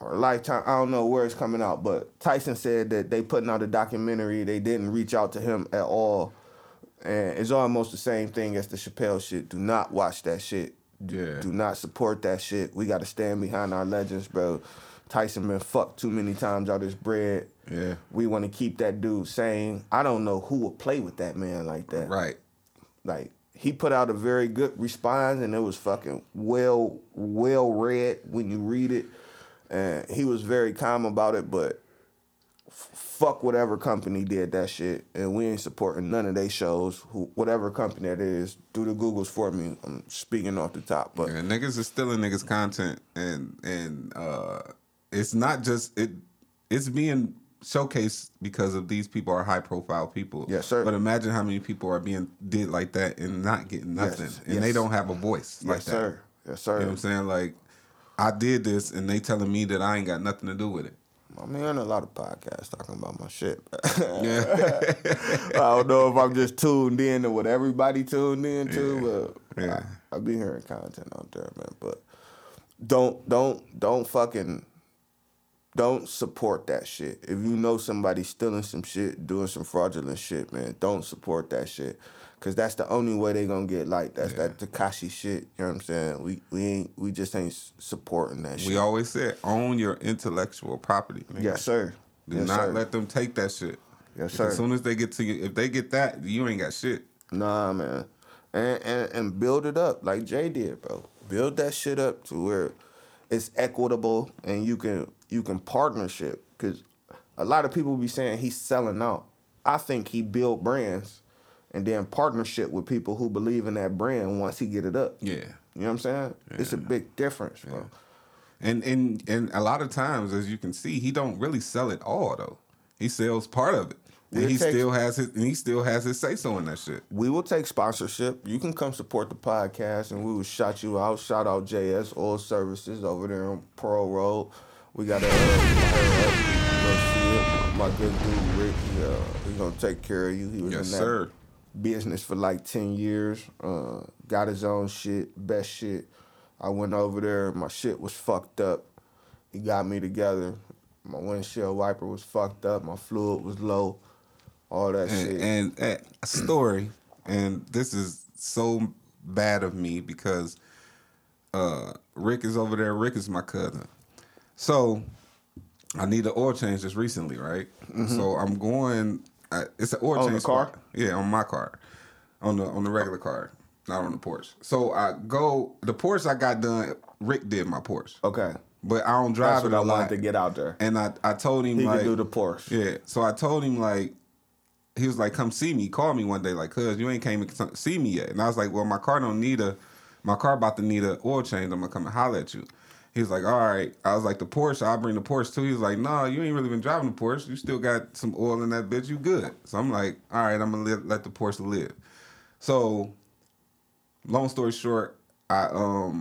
or Lifetime. I don't know where it's coming out, but Tyson said that they putting out a documentary. They didn't reach out to him at all. And it's almost the same thing as the Chappelle shit. Do not watch that shit. Yeah. Do not support that shit. We got to stand behind our legends, bro. Tyson been fucked too many times out his bread. Yeah. We want to keep that dude sane. I don't know who would play with that man like that. Right. Like, he put out a very good response, and it was fucking well read when you read it. And he was very calm about it, but fuck whatever company did that shit. And we ain't supporting none of they shows. Whatever company that is, do the Googles for me. I'm speaking off the top. But yeah, niggas is stealing niggas' content, and it's not just it's being showcased because of these people are high profile people. Yes, sir. But imagine how many people are being did like that and not getting nothing. Yes, and they don't have a voice like that. Yes, sir. Yes, sir. You know what I'm saying? Like, I did this and they telling me that I ain't got nothing to do with it. I'm hearing a lot of podcasts talking about my shit. Yeah. I don't know if I'm just tuned in to what everybody tuned in to, but I be hearing content out there, man. But don't support that shit. If you know somebody stealing some shit, doing some fraudulent shit, man, don't support that shit. Cause that's the only way they gonna get like that Tekashi shit. You know what I'm saying? We just ain't supporting that shit. We always said own your intellectual property, man. Yes, sir. Do not let them take that shit. Yes, sir. As soon as they get to you, if they get that, you ain't got shit. Nah, man. And build it up like Jay did, bro. Build that shit up to where it's equitable and you can partnership. Cause a lot of people be saying he's selling out. I think he built brands. And then partnership with people who believe in that brand once he get it up. Yeah. You know what I'm saying? Yeah. It's a big difference, bro. Yeah. And a lot of times, as you can see, he don't really sell it all though. He sells part of it. And he still has his say so in that shit. We will take sponsorship. You can come support the podcast and we will shout you out. Shout out JS Oil Services over there on Pearl Road. We got my good dude Rick. He's gonna take care of you. He was in that business for like 10 years, got his own shit, best shit. I went over there, my shit was fucked up. He got me together. My windshield wiper was fucked up, my fluid was low, all that shit. And a story, and this is so bad of me because Rick is over there. Rick is my cousin. So I need an oil change just recently, right? Mm-hmm. So I'm going... it's an oil change. On the car? Yeah, on my car. On the regular car, not on the Porsche. So I go, the Porsche I got done, Rick did my Porsche. Okay. But I don't drive it a lot. That's what I wanted to get out there. And I told him, he can do the Porsche. Yeah. So I told him, he was like, come see me. Call me one day, cuz you ain't came to see me yet. And I was like, well, my car about to need an oil change. I'm going to come and holler at you. He was like, all right. I was like, the Porsche, I'll bring the Porsche too. He was like, no, you ain't really been driving the Porsche. You still got some oil in that bitch. You good. So I'm like, all right, I'm going to let the Porsche live. So long story short, I'm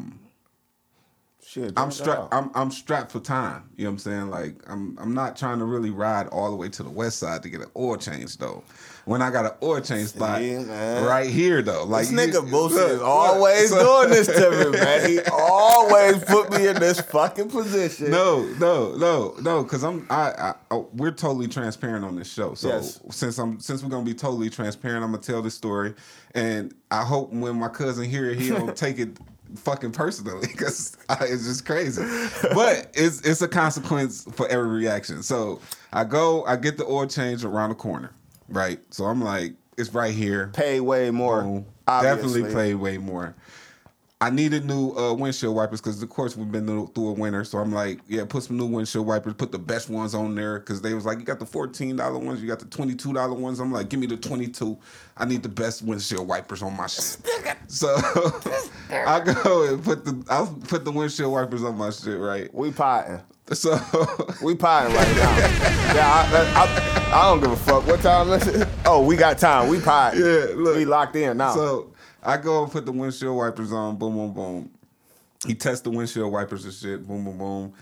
strapped for time. You know what I'm saying? I'm not trying to really ride all the way to the west side to get an oil change though. When I got an oil change spot right here though. This nigga Boosie is always doing this to me, man. He always put me in this fucking position. No, because we're totally transparent on this show. So since we're gonna be totally transparent, I'm gonna tell this story. And I hope when my cousin hear it, he don't take it fucking personally, because it's just crazy. But it's a consequence for every reaction. So I get the oil change around the corner, right? So I'm like, it's right here. Pay way more. Boom. Obviously. Definitely pay way more. I needed new windshield wipers because, of course, we've been through a winter. So I'm like, put some new windshield wipers. Put the best ones on there because they was like, you got the $14 ones. You got the $22 ones. I'm like, give me the 22. I need the best windshield wipers on my shit. So I go and put the windshield wipers on my shit, right? We potting. So we potting right now. I don't give a fuck. What time is it? Oh, we got time. We potting. Yeah, look. We locked in now. So I go and put the windshield wipers on, boom, boom, boom. He tests the windshield wipers and shit, boom, boom, boom.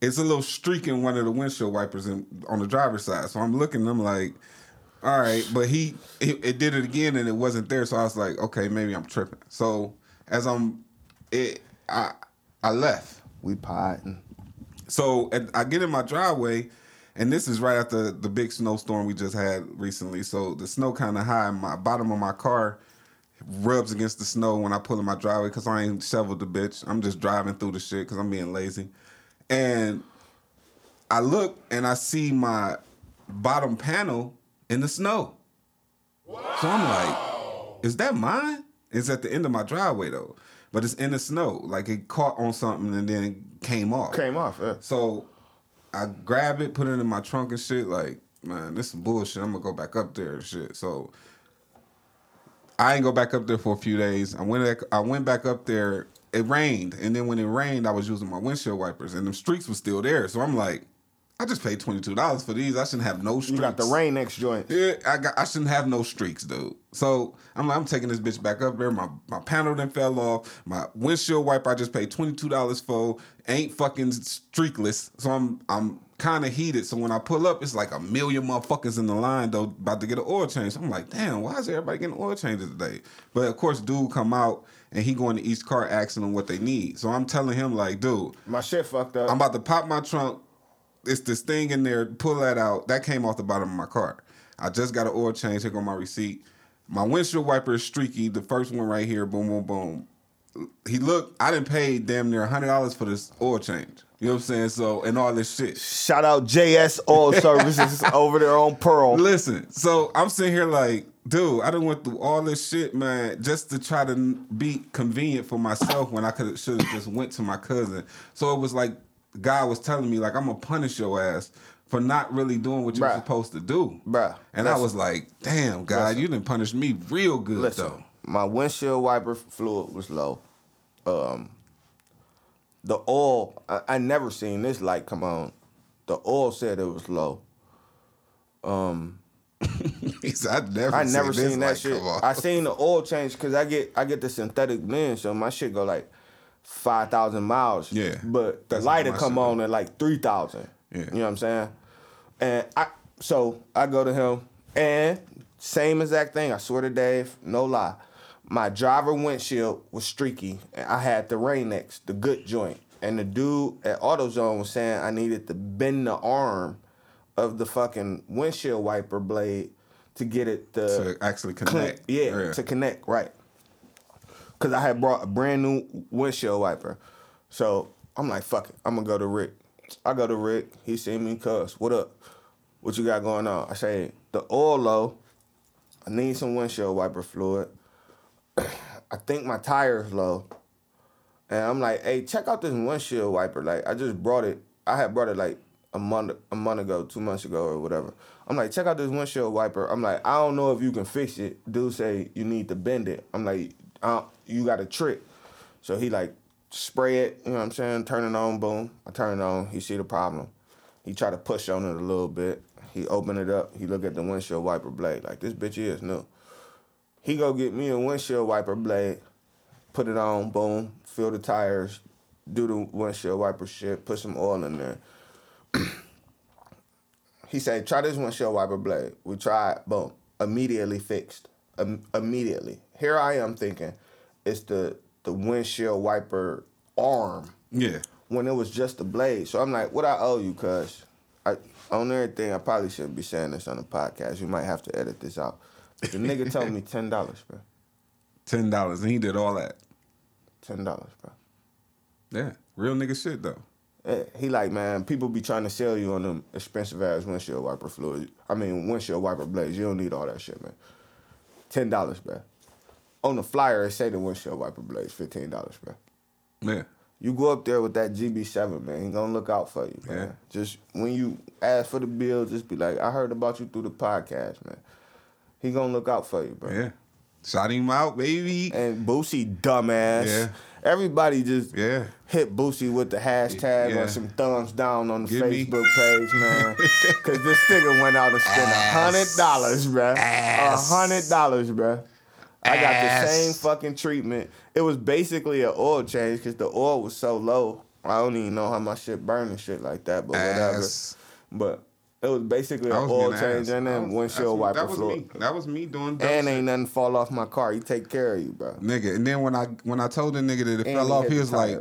It's a little streak in one of the windshield wipers on the driver's side. So I'm looking, I'm like, all right. But it did it again and it wasn't there. So I was like, okay, maybe I'm tripping. So as I left. We potting. So I get in my driveway and this is right after the big snowstorm we just had recently. So the snow kind of high in my bottom of my car. Rubs against the snow when I pull in my driveway because I ain't shoveled the bitch. I'm just driving through the shit because I'm being lazy. And I look and I see my bottom panel in the snow. Wow. So I'm like, is that mine? It's at the end of my driveway though. But it's in the snow. It caught on something and then came off. Yeah. So I grab it, put it in my trunk and shit. Man, this is bullshit. I'm going to go back up there and shit. So I ain't go back up there for a few days. I went back up there. It rained. And then when it rained, I was using my windshield wipers. And them streaks were still there. So I'm like, I just paid $22 for these. I shouldn't have no streaks. You got the rain next joint. Yeah, I shouldn't have no streaks, dude. So I'm like, I'm taking this bitch back up there. My panel then fell off. My windshield wiper I just paid $22 for. Ain't fucking streakless. So I'm kind of heated. So when I pull up, it's like 1 million motherfuckers in the line though, about to get an oil change. So I'm like, damn, why is everybody getting oil changes today? But of course, dude come out and he going to each car asking them what they need. So I'm telling him like, dude, my shit fucked up. I'm about to pop my trunk. It's this thing in there. Pull that out. That came off the bottom of my car. I just got an oil change. Here go my receipt. My windshield wiper is streaky. The first one right here. Boom, boom, boom. He looked, I done paid damn near $100 for this oil change. You know what I'm saying? So, and all this shit. Shout out JS Oil Services over there on Pearl. Listen, so I'm sitting here like, dude, I done went through all this shit, man, just to try to be convenient for myself when I should have just went to my cousin. So it was like, God was telling me, like, I'm going to punish your ass for not really doing what you were supposed to do. Bruh. And listen, I was like, damn, God, you done punished me real good, though. My windshield wiper fluid was low. The oil, I never seen this light come on. The oil said it was low. I never seen that shit. I seen the oil change because I get the synthetic blend, so my shit go like 5,000 miles. Yeah. But the light will come on at like 3,000. Yeah. You know what I'm saying? And I go to him and same exact thing. I swear to Dave, no lie. My driver windshield was streaky, and I had the Rain-X, the good joint. And the dude at AutoZone was saying I needed to bend the arm of the fucking windshield wiper blade to get it to actually connect. To connect, right. Because I had brought a brand new windshield wiper. So I'm like, fuck it, I'm going to go to Rick. I go to Rick. He seen me, cuz, what up? What you got going on? I say, the oil low. I need some windshield wiper fluid. I think my tire's low. And I'm like, hey, check out this windshield wiper. Like, I just brought it. I had brought it like a month ago, 2 months ago or whatever. I'm like, check out this windshield wiper. I'm like, I don't know if you can fix it. Dude say you need to bend it. I'm like, you got a trick. So he like spray it, you know what I'm saying? Turn it on, boom. I turn it on. He see the problem. He try to push on it a little bit. He open it up. He look at the windshield wiper blade. Like, this bitch is new. He go get me a windshield wiper blade, put it on, boom, fill the tires, do the windshield wiper shit, put some oil in there. He said, try this windshield wiper blade. We tried, boom, immediately fixed. Immediately. Here I am thinking it's the windshield wiper arm. Yeah. When it was just the blade. So I'm like, what I owe you, cuz? On everything, I probably shouldn't be saying this on the podcast. You might have to edit this out. The nigga told me $10, bro. $10, and he did all that. $10, bro. Yeah, real nigga shit, though. Yeah, he like, man, people be trying to sell you on them expensive-ass windshield wiper fluid. I mean, windshield wiper blades. You don't need all that shit, man. $10, bro. On the flyer, it say the windshield wiper blades, $15, bro. Yeah. You go up there with that GB7, man. He gonna look out for you, man. Yeah. Just when you ask for the bill, just be like, I heard about you through the podcast, man. He gonna look out for you, bro. Yeah. Shout him out, baby. And Boosie, dumbass. Yeah. Everybody just hit Boosie with the hashtag or some thumbs down on the Facebook page, man. Because this nigga went out and spent $100, bro. $100, bro. I got the same fucking treatment. It was basically an oil change because the oil was so low. I don't even know how my shit burned and shit like that, but whatever. But... it was basically an oil change and then windshield wiper fluid. That was me doing that. And ain't nothing fall off my car. He take care of you, bro. Nigga. And then when I told the nigga that it fell off, he was like,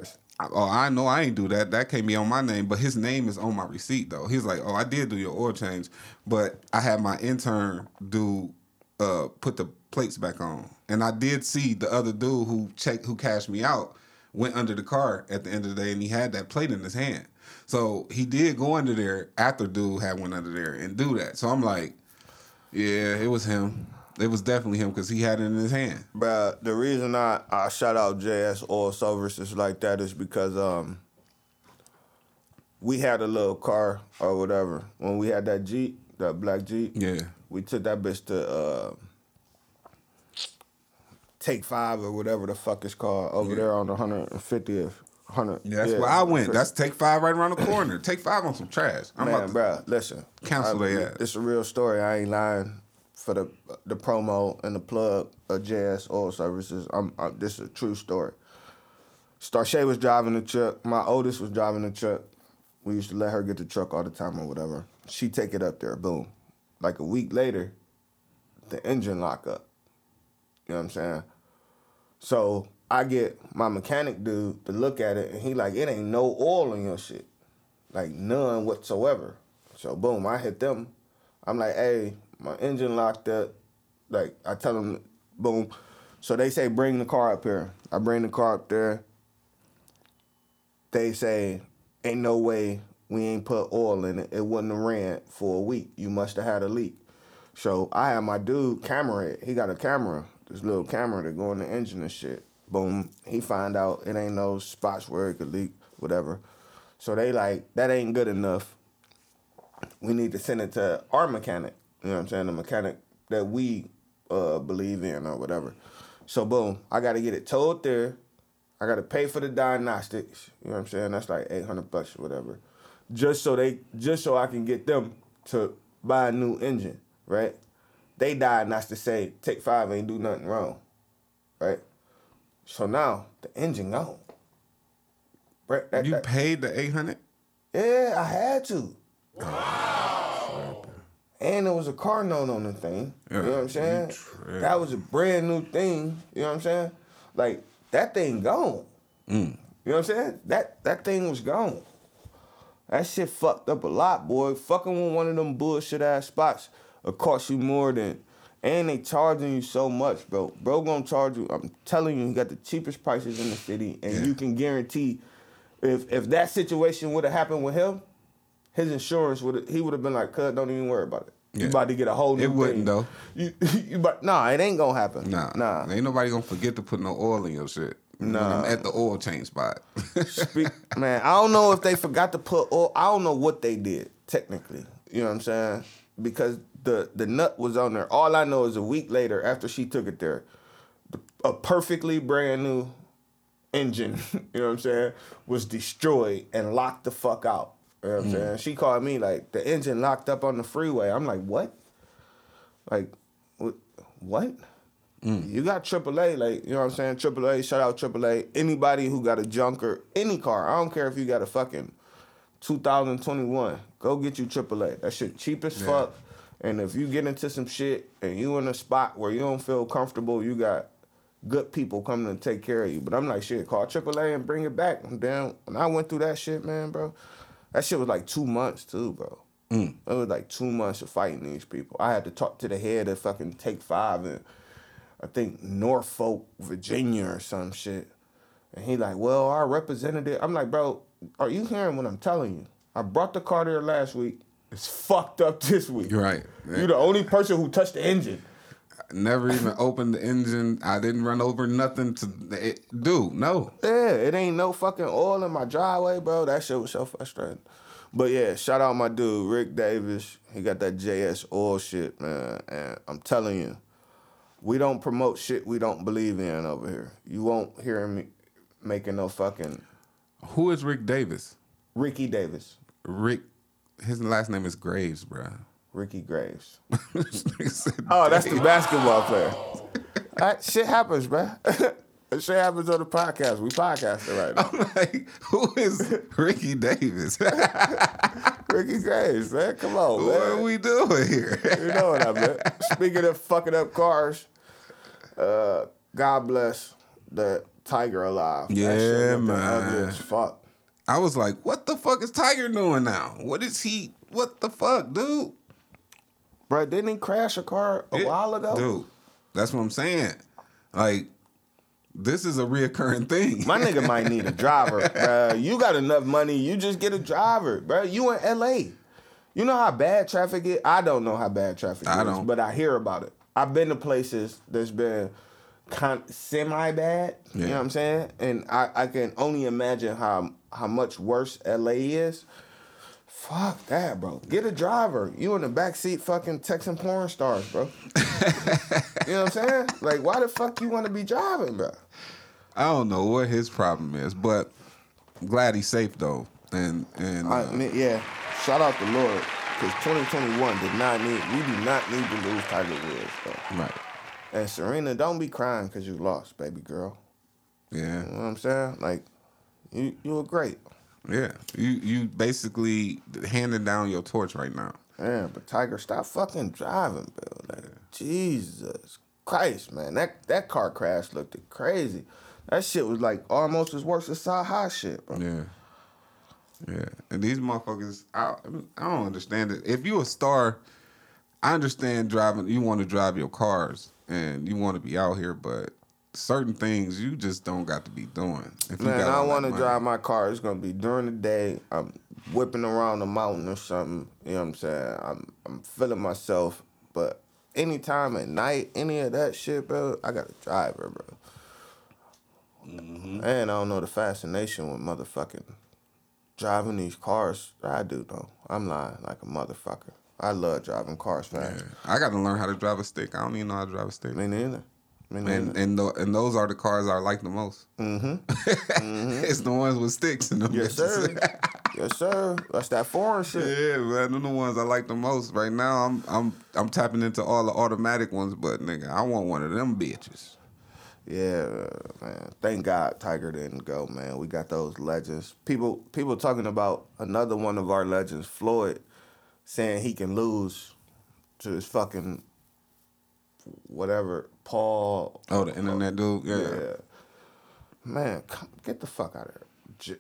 oh, I know I ain't do that. That can't be on my name. But his name is on my receipt, though. He's like, oh, I did do your oil change. But I had my intern do put the plates back on. And I did see the other dude who cashed me out went under the car at the end of the day, and he had that plate in his hand. So he did go under there after dude had went under there and do that. So I'm like, yeah, it was him. It was definitely him because he had it in his hand. Bruh, the reason I shout out JS Oil Services like that is because we had a little car or whatever. When we had that Jeep, that black Jeep, we took that bitch to Take 5 or whatever the fuck it's called over there on the 150th. Yeah, that's where I went. That's Take 5 right around the corner. Take 5 on some trash. I'm man, bro, listen. Cancel their ass. It's a real story. I ain't lying for the promo and the plug of JS Oil Services. This is a true story. Starshay was driving the truck. My oldest was driving the truck. We used to let her get the truck all the time or whatever. She take it up there, boom. Like a week later, the engine lock up. You know what I'm saying? So I get my mechanic dude to look at it, and he like, it ain't no oil in your shit. Like none whatsoever. So boom, I hit them. I'm like, hey, my engine locked up. Like I tell them, boom. So they say, bring the car up here. I bring the car up there. They say, ain't no way we ain't put oil in it. It wouldn't have ran for a week. You must have had a leak. So I had my dude camera it. He got a camera, this little camera to go in the engine and shit. Boom. He find out it ain't no spots where it could leak, whatever. So they like, that ain't good enough. We need to send it to our mechanic. You know what I'm saying? The mechanic that we believe in or whatever. So boom, I got to get it towed there. I got to pay for the diagnostics. You know what I'm saying? That's like $800 or whatever. Just so I can get them to buy a new engine, right? They diagnostic say, take five ain't do nothing wrong, right? So now the engine gone. Right, you paid the $800? Yeah, I had to. Wow. And there was a car note on the thing. Yeah, you know what I'm saying? That was a brand new thing. You know what I'm saying? Like, that thing gone. Mm. You know what I'm saying? That thing was gone. That shit fucked up a lot, boy. Fucking with one of them bullshit ass spots will cost you more than, and they charging you so much, bro. Bro gonna charge you, I'm telling you, he got the cheapest prices in the city, and you can guarantee if that situation would have happened with him, his insurance would have been like, cuz, don't even worry about it. Yeah. You about to get a whole new thing. It wouldn't, though. Nah, it ain't gonna happen. Nah. Ain't nobody gonna forget to put no oil in your shit. Nah. At the oil change spot. Man, I don't know if they forgot to put oil. I don't know what they did, technically. You know what I'm saying? Because the nut was on there. All I know is a week later, after she took it there, a perfectly brand new engine, you know what I'm saying, was destroyed and locked the fuck out. You know what I'm saying? She called me like, the engine locked up on the freeway. I'm like, what? Like, what? Mm. You got AAA, like, you know what I'm saying? AAA, shout out AAA. Anybody who got a junker, any car, I don't care if you got a fucking 2021, go get you AAA. That shit cheap as fuck. And if you get into some shit and you in a spot where you don't feel comfortable, you got good people coming to take care of you. But I'm like, shit, call AAA and bring it back. I'm down. When I went through that shit, man, bro, that shit was like 2 months too, bro. Mm. It was like 2 months of fighting these people. I had to talk to the head of fucking Take Five and I think Norfolk, Virginia or some shit. And he like, well, our representative. I'm like, bro, are you hearing what I'm telling you? I brought the car there last week. It's fucked up this week. You're right. You're the only person who touched the engine. I never even opened the engine. I didn't run over nothing no. Yeah, it ain't no fucking oil in my driveway, bro. That shit was so frustrating. But yeah, shout out my dude, Rick Davis. He got that JS oil shit, man. And I'm telling you, we don't promote shit we don't believe in over here. You won't hear me making no fucking... Who is Rick Davis? Ricky Davis. His last name is Graves, bro. Ricky Graves. Oh, that's the basketball player. That shit happens, bro. That shit happens on the podcast. We podcasting right now. I'm like, who is Ricky Davis? Ricky Graves, man. Come on, man. What are we doing here? You know what I mean. Speaking of fucking up cars, God bless the Tiger alive. Yeah, that man. As fuck. I was like, what the fuck is Tiger doing now? What the fuck, dude? Bro, didn't he crash a car a while ago? Dude, that's what I'm saying. Like, this is a reoccurring thing. My nigga might need a driver, bro. You got enough money, you just get a driver, bro. You in L.A. You know how bad traffic is? I don't know how bad traffic is, but I hear about it. I've been to places that's been semi-bad, you know what I'm saying? And I can only imagine how much worse LA is. Fuck that, bro. Get a driver. You in the backseat fucking texting porn stars, bro. You know what I'm saying? Like, why the fuck you want to be driving, bro? I don't know what his problem is, but I'm glad he's safe, though. And shout out the Lord, because 2021 we do not need to lose Tiger Woods, bro. Right. And Serena, don't be crying because you lost, baby girl. Yeah. You know what I'm saying? Like, you were great. Yeah, you basically handing down your torch right now. Yeah, but Tiger, stop fucking driving, bro. Like, Jesus Christ, man, that car crash looked crazy. That shit was like almost as worse as Side High shit, bro. Yeah. Yeah, and these motherfuckers, I don't understand it. If you a star, I understand driving. You want to drive your cars and you want to be out here, but certain things you just don't got to be doing. If you man, I want to drive my car. It's gonna be during the day. I'm whipping around the mountain or something. You know what I'm saying? I'm feeling myself, but anytime at night, any of that shit, bro, I got a driver, bro. Mm-hmm. And I don't know the fascination with motherfucking driving these cars. I do though. I'm lying like a motherfucker. I love driving cars fast. Yeah. I got to learn how to drive a stick. I don't even know how to drive a stick. Me neither. Me neither. And those are the cars I like the most. Mm-hmm. Mm-hmm. It's the ones with sticks in them. Yes, sir. Yes, sir. That's that foreign shit. Yeah, man. Them the ones I like the most. Right now, I'm tapping into all the automatic ones, but nigga, I want one of them bitches. Yeah, man. Thank God Tiger didn't go, man. We got those legends. People talking about another one of our legends, Floyd, saying he can lose to his fucking whatever, Paul. Oh, the internet dude. Yeah. Man, come, get the fuck out of here.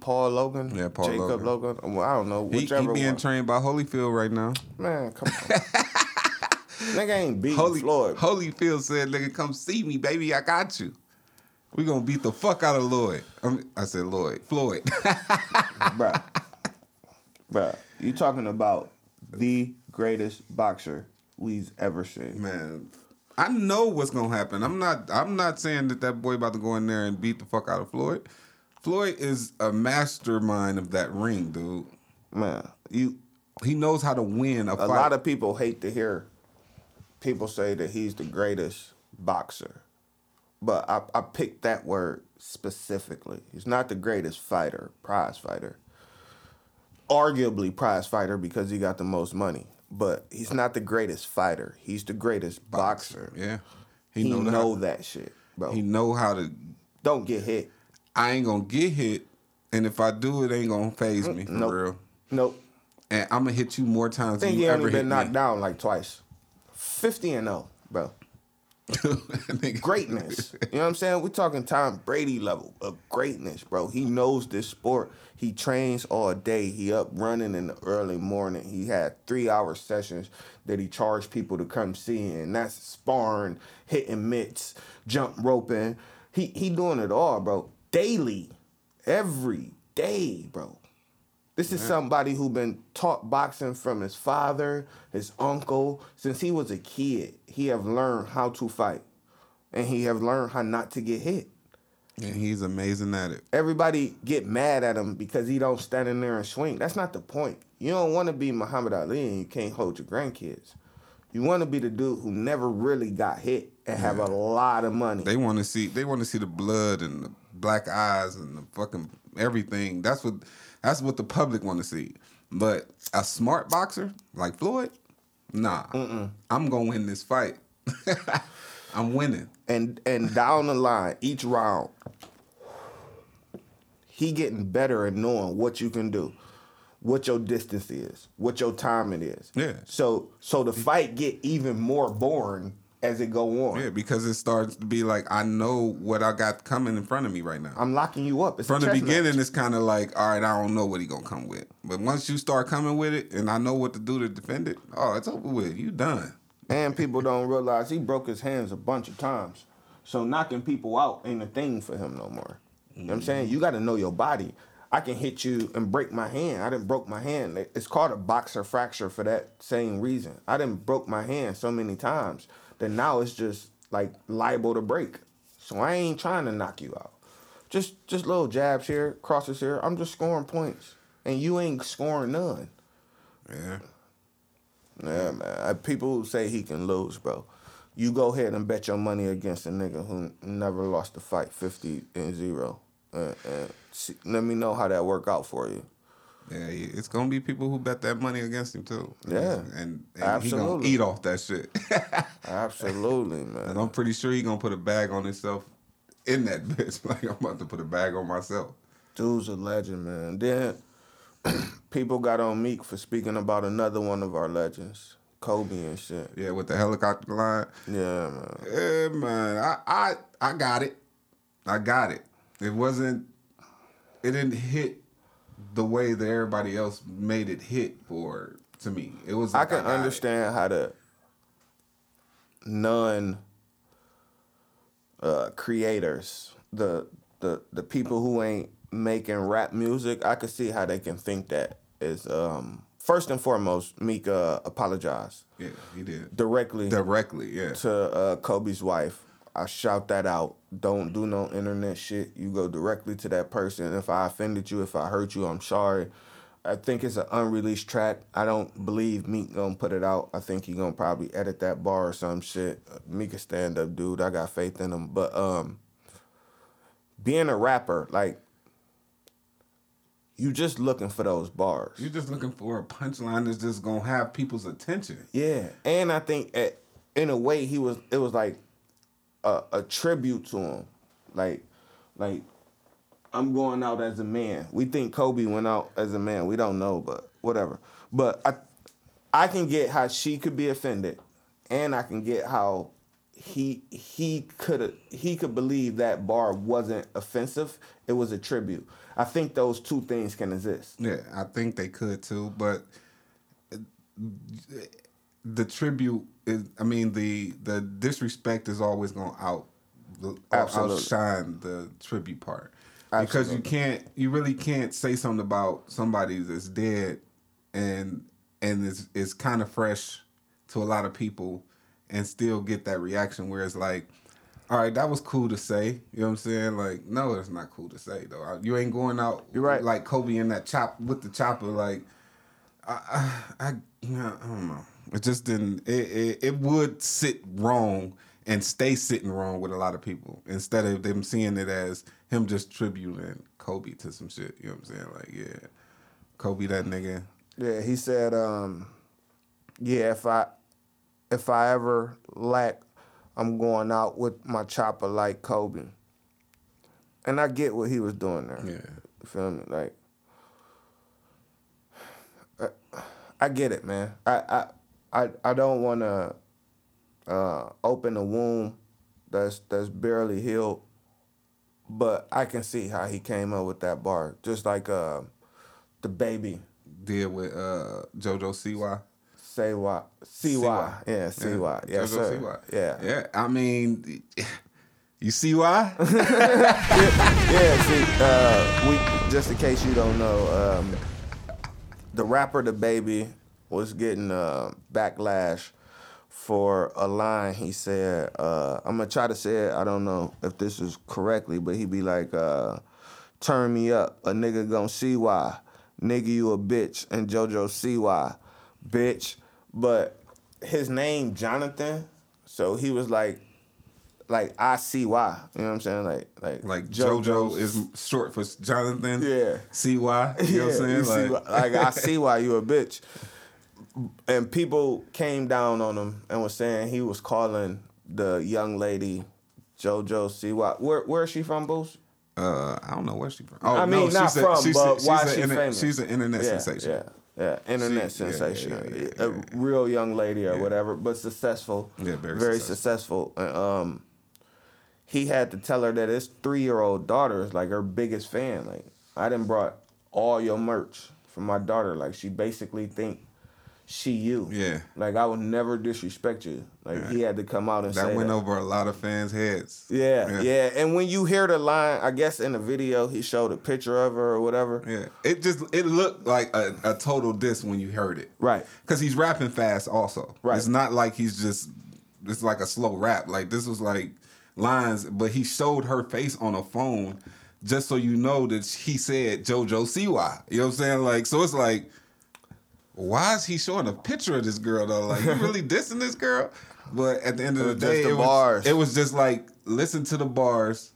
Paul Logan. Yeah, Paul Jacob Logan. Well, I don't know. Whichever he being one. Trained by Holyfield right now. Man, come on. Nigga ain't beating Floyd. Holyfield said, nigga, come see me, baby. I got you. We gonna beat the fuck out of Lloyd. Floyd. Bruh. You talking about the greatest boxer we've ever seen. Man, I know what's gonna happen. I'm not saying that boy about to go in there and beat the fuck out of Floyd. Floyd is a mastermind of that ring, dude. Man, he knows how to win a fight. A lot of people hate to hear people say that he's the greatest boxer. But I picked that word specifically. He's not the greatest fighter, prize fighter. Arguably prize fighter because he got the most money. But he's not the greatest fighter. He's the greatest boxer. Yeah. He know that shit, bro. He know how to... Don't get hit. I ain't gonna get hit. And if I do, it ain't gonna faze me, for real. Nope. And I'm gonna hit you more times than you ever hit me. I think he only been knocked down like twice. 50-0, bro. Greatness. You know what I'm saying? We're talking Tom Brady level of greatness, bro. He knows this sport. He trains all day. He up running in the early morning. He had 3-hour sessions that he charged people to come see, and that's sparring, hitting mitts, jump roping. He doing it all, bro. Daily. Every day, bro. This is somebody who been taught boxing from his father, his uncle, since he was a kid. He have learned how to fight, and he have learned how not to get hit. And he's amazing at it. Everybody get mad at him because he don't stand in there and swing. That's not the point. You don't want to be Muhammad Ali and you can't hold your grandkids. You want to be the dude who never really got hit and have a lot of money. They want to see the blood and the black eyes and the fucking everything. That's what the public want to see. But a smart boxer like Floyd, nah. Mm-mm. I'm going to win this fight. I'm winning. And down the line, each round, he getting better at knowing what you can do, what your distance is, what your time it is. Yeah. So the fight get even more boring as it go on. Yeah, because it starts to be like, I know what I got coming in front of me right now. I'm locking you up. It's from the beginning, match. It's kind of like, all right, I don't know what he gonna come with. But once you start coming with it, and I know what to do to defend it, oh, it's over with. You done. And people don't realize he broke his hands a bunch of times. So knocking people out ain't a thing for him no more. Mm-hmm. You know what I'm saying? You got to know your body. I can hit you and break my hand. I done broke my hand. It's called a boxer fracture for that same reason. I done broke my hand so many times that now it's just like liable to break. So I ain't trying to knock you out. Just little jabs here, crosses here. I'm just scoring points. And you ain't scoring none. Yeah. Yeah, man. People say he can lose, bro. You go ahead and bet your money against a nigga who never lost a fight, 50-0. And see, let me know how that work out for you. Yeah, it's gonna be people who bet that money against him too. Yeah, and absolutely. He gonna eat off that shit. Absolutely, man. And I'm pretty sure he gonna put a bag on himself in that bitch. Like I'm about to put a bag on myself. Dude's a legend, man. Then people got on Meek for speaking about another one of our legends, Kobe and shit. Yeah, with the helicopter line. Yeah, man. Yeah, man. I got it. I got it. It didn't hit the way that everybody else made it hit for, to me. It was like I can understand how the creators, the people who ain't making rap music, I could see how they can think that is. First and foremost, Meek apologized. Yeah, he did. Directly, yeah. To Kobe's wife. I shout that out. Don't do no internet shit. You go directly to that person. If I offended you, if I hurt you, I'm sorry. I think it's an unreleased track. I don't believe Meek gonna put it out. I think he gonna probably edit that bar or some shit. Meek a stand-up dude. I got faith in him. But being a rapper, like, you just looking for those bars. You just looking for a punchline that's just gonna have people's attention. Yeah, and I think in a way it was like a tribute to him, like. I'm going out as a man. We think Kobe went out as a man. We don't know, but whatever. But I can get how she could be offended, and I can get how he could believe that bar wasn't offensive. It was a tribute. I think those two things can exist. Yeah, I think they could too. But the tribute is, I mean, the disrespect is always gonna outshine the tribute part. Because you really can't say something about somebody that's dead and it's kind of fresh to a lot of people and still get that reaction where it's like, all right, that was cool to say. You know what I'm saying? Like, no, it's not cool to say, though. You ain't going out like Kobe in that chop with the chopper. Like, I don't know. It just didn't. It would sit wrong and stay sitting wrong with a lot of people instead of them seeing it as him just tributing Kobe to some shit. You know what I'm saying? Like, yeah, Kobe that nigga. Yeah, he said, yeah, if I ever lack, I'm going out with my chopper like Kobe. And I get what he was doing there. Yeah. You feel me? Like, I get it, man. I don't want to open a wound that's barely healed. But I can see how he came up with that bar. Just like the baby did with JoJo CY. CY. Yeah, CY. Yeah, JoJo sir. CY. Yeah. Yeah, I mean, you see why? Yeah, see, we, just in case you don't know, the rapper The Baby was getting backlash for a line he said, I'm going to try to say it, I don't know if this is correctly, but he be like, turn me up, a nigga gon' see why. Nigga, you a bitch, and JoJo see why. Bitch. But his name, Jonathan, so he was like, I see why. You know what I'm saying? Like JoJo is short for Jonathan. Yeah. See why. You know what I'm saying? Like, I see why you a bitch. And people came down on him and was saying he was calling the young lady JoJo CY. Where is she from, Boost? I don't know where she from. Oh, I mean, no, not from, but why is she famous? She's an internet sensation. Yeah, internet sensation. Yeah. A real young lady or whatever, but successful. Yeah, very successful. He had to tell her that his 3-year-old daughter is like her biggest fan. Like, I done brought all your merch for my daughter. Like, she basically think she you. Yeah. Like, I would never disrespect you. Like, he had to come out and say that. That went over a lot of fans' heads. Yeah. And when you hear the line, I guess in the video, he showed a picture of her or whatever. Yeah. It looked like a total diss when you heard it. Right. Because he's rapping fast also. Right. It's not like it's like a slow rap. Like, this was like lines, but he showed her face on a phone just so you know that he said JoJo CY. You know what I'm saying? Like, so it's like, why is he showing a picture of this girl, though? Like, you really dissing this girl? But at the end of the day, it was just like, listen to the bars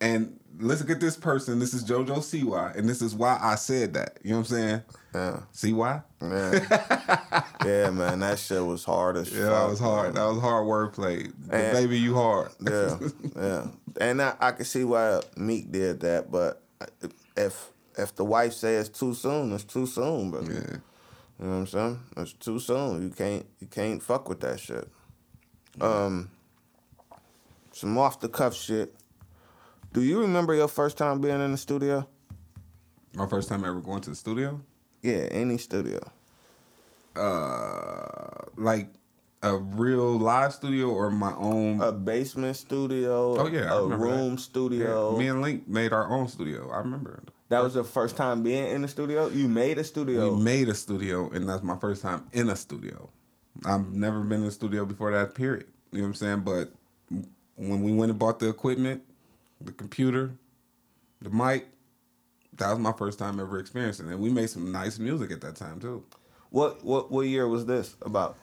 and let's get this person. This is JoJo CY, and this is why I said that. You know what I'm saying? Yeah. CY? Yeah. Yeah, man, that shit was hard as fuck. Yeah, that was hard. Man. That was hard wordplay. And, baby, you hard. Yeah, yeah. And I could see why Meek did that, but if the wife says too soon, it's too soon, brother. Yeah. You know what I'm saying? It's too soon. You can't fuck with that shit. Some off the cuff shit. Do you remember your first time being in the studio? My first time ever going to the studio? Yeah, any studio. Like a real live studio or my own? A basement studio. Oh yeah, I remember room that. Studio. Yeah. Me and Link made our own studio. I remember. That was your first time being in the studio? You made a studio. We made a studio, and that's my first time in a studio. I've never been in a studio before that, period. You know what I'm saying? But when we went and bought the equipment, the computer, the mic, that was my first time ever experiencing it. And we made some nice music at that time, too. What year was this about?